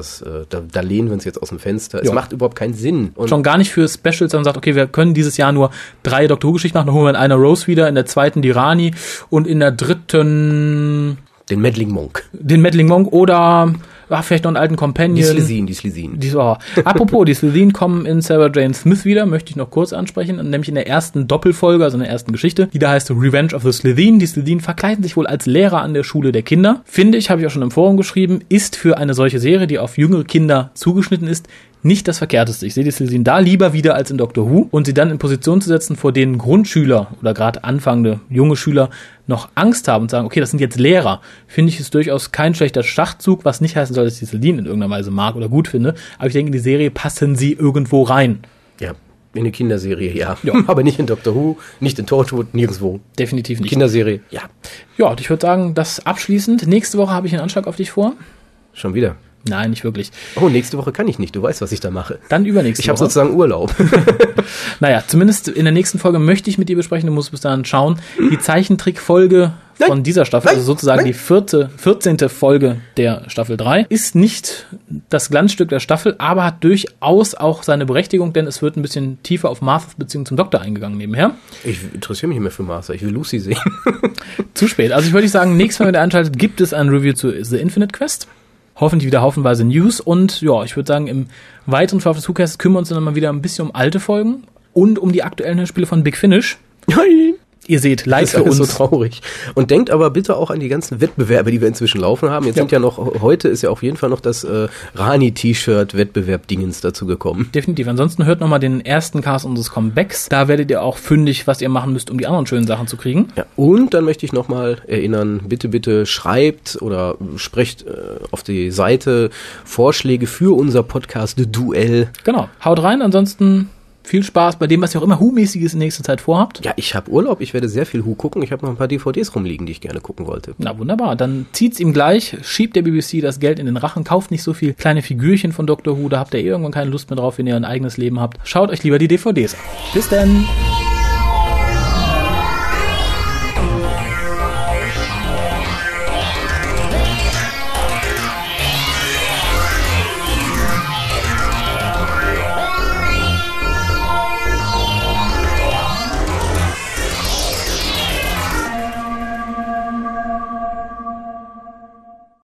da lehnen wir uns jetzt aus dem Fenster. Jo. Es macht überhaupt keinen Sinn. Und schon gar nicht für Specials, wenn man sagt, okay, wir können dieses Jahr nur 3 Doctor Who-Geschichten machen, dann holen wir in einer Rose wieder, in der zweiten die Rani und in der dritten den Meddling Monk. Den Meddling Monk oder vielleicht noch einen alten Companion. Die Slitheen. Apropos, die Slitheen kommen in Sarah Jane Smith wieder, möchte ich noch kurz ansprechen, nämlich in der ersten Doppelfolge, also in der ersten Geschichte, die da heißt Revenge of the Slitheen. Die Slitheen verkleiden sich wohl als Lehrer an der Schule der Kinder. Finde ich, habe ich auch schon im Forum geschrieben, ist für eine solche Serie, die auf jüngere Kinder zugeschnitten ist, nicht das Verkehrteste. Ich sehe die Slitheen da lieber wieder als in Doctor Who und sie dann in Position zu setzen, vor denen Grundschüler oder gerade anfangende junge Schüler noch Angst haben und sagen, okay, das sind jetzt Lehrer. Finde ich, ist durchaus kein schlechter Schachzug, was nicht heißen soll, dass ich die Slitheen in irgendeiner Weise mag oder gut finde. Aber ich denke, in die Serie passen sie irgendwo rein. Ja. In eine Kinderserie, ja. Aber nicht in Doctor Who, nicht in Torchwood, nirgendwo. Definitiv nicht. Kinderserie, ja. Ja, ich würde sagen, das abschließend. Nächste Woche habe ich einen Anschlag auf dich vor. Schon wieder? Nein, nicht wirklich. Oh, nächste Woche kann ich nicht. Du weißt, was ich da mache. Dann übernächste Woche. Ich habe sozusagen Urlaub. Naja, zumindest in der nächsten Folge möchte ich mit dir besprechen. Du musst bis dahin schauen. Die Zeichentrickfolge von dieser Staffel, also sozusagen die 14. Folge der Staffel 3, ist nicht das Glanzstück der Staffel, aber hat durchaus auch seine Berechtigung, denn es wird ein bisschen tiefer auf Marthas Beziehung zum Doktor eingegangen nebenher. Ich interessiere mich nicht mehr für Martha, ich will Lucy sehen. Zu spät. Also ich würde sagen, nächstes Mal, wenn ihr einschaltet, gibt es ein Review zu The Infinite Quest. Hoffentlich wieder haufenweise News und ja, ich würde sagen, im weiteren Verlauf des Who-Casts kümmern wir uns dann mal wieder ein bisschen um alte Folgen und um die aktuellen Hörspiele von Big Finish. Hi. Ihr seht, live für uns. Das ist so traurig. Und denkt aber bitte auch an die ganzen Wettbewerbe, die wir inzwischen laufen haben. Jetzt sind ja noch, heute ist ja auf jeden Fall noch das Rani-T-Shirt-Wettbewerb-Dingens dazu gekommen. Definitiv. Ansonsten hört nochmal den ersten Cast unseres Comebacks. Da werdet ihr auch fündig, was ihr machen müsst, um die anderen schönen Sachen zu kriegen. Ja. Und dann möchte ich nochmal erinnern, bitte schreibt oder sprecht auf die Seite Vorschläge für unser Podcast-Duell. Genau. Haut rein, ansonsten viel Spaß bei dem, was ihr auch immer Who-mäßiges in nächster Zeit vorhabt. Ja, ich habe Urlaub, ich werde sehr viel Who gucken. Ich habe noch ein paar DVDs rumliegen, die ich gerne gucken wollte. Na wunderbar, dann zieht's ihm gleich, schiebt der BBC das Geld in den Rachen, kauft nicht so viel kleine Figürchen von Doctor Who, da habt ihr irgendwann keine Lust mehr drauf, wenn ihr ein eigenes Leben habt. Schaut euch lieber die DVDs an. Bis dann!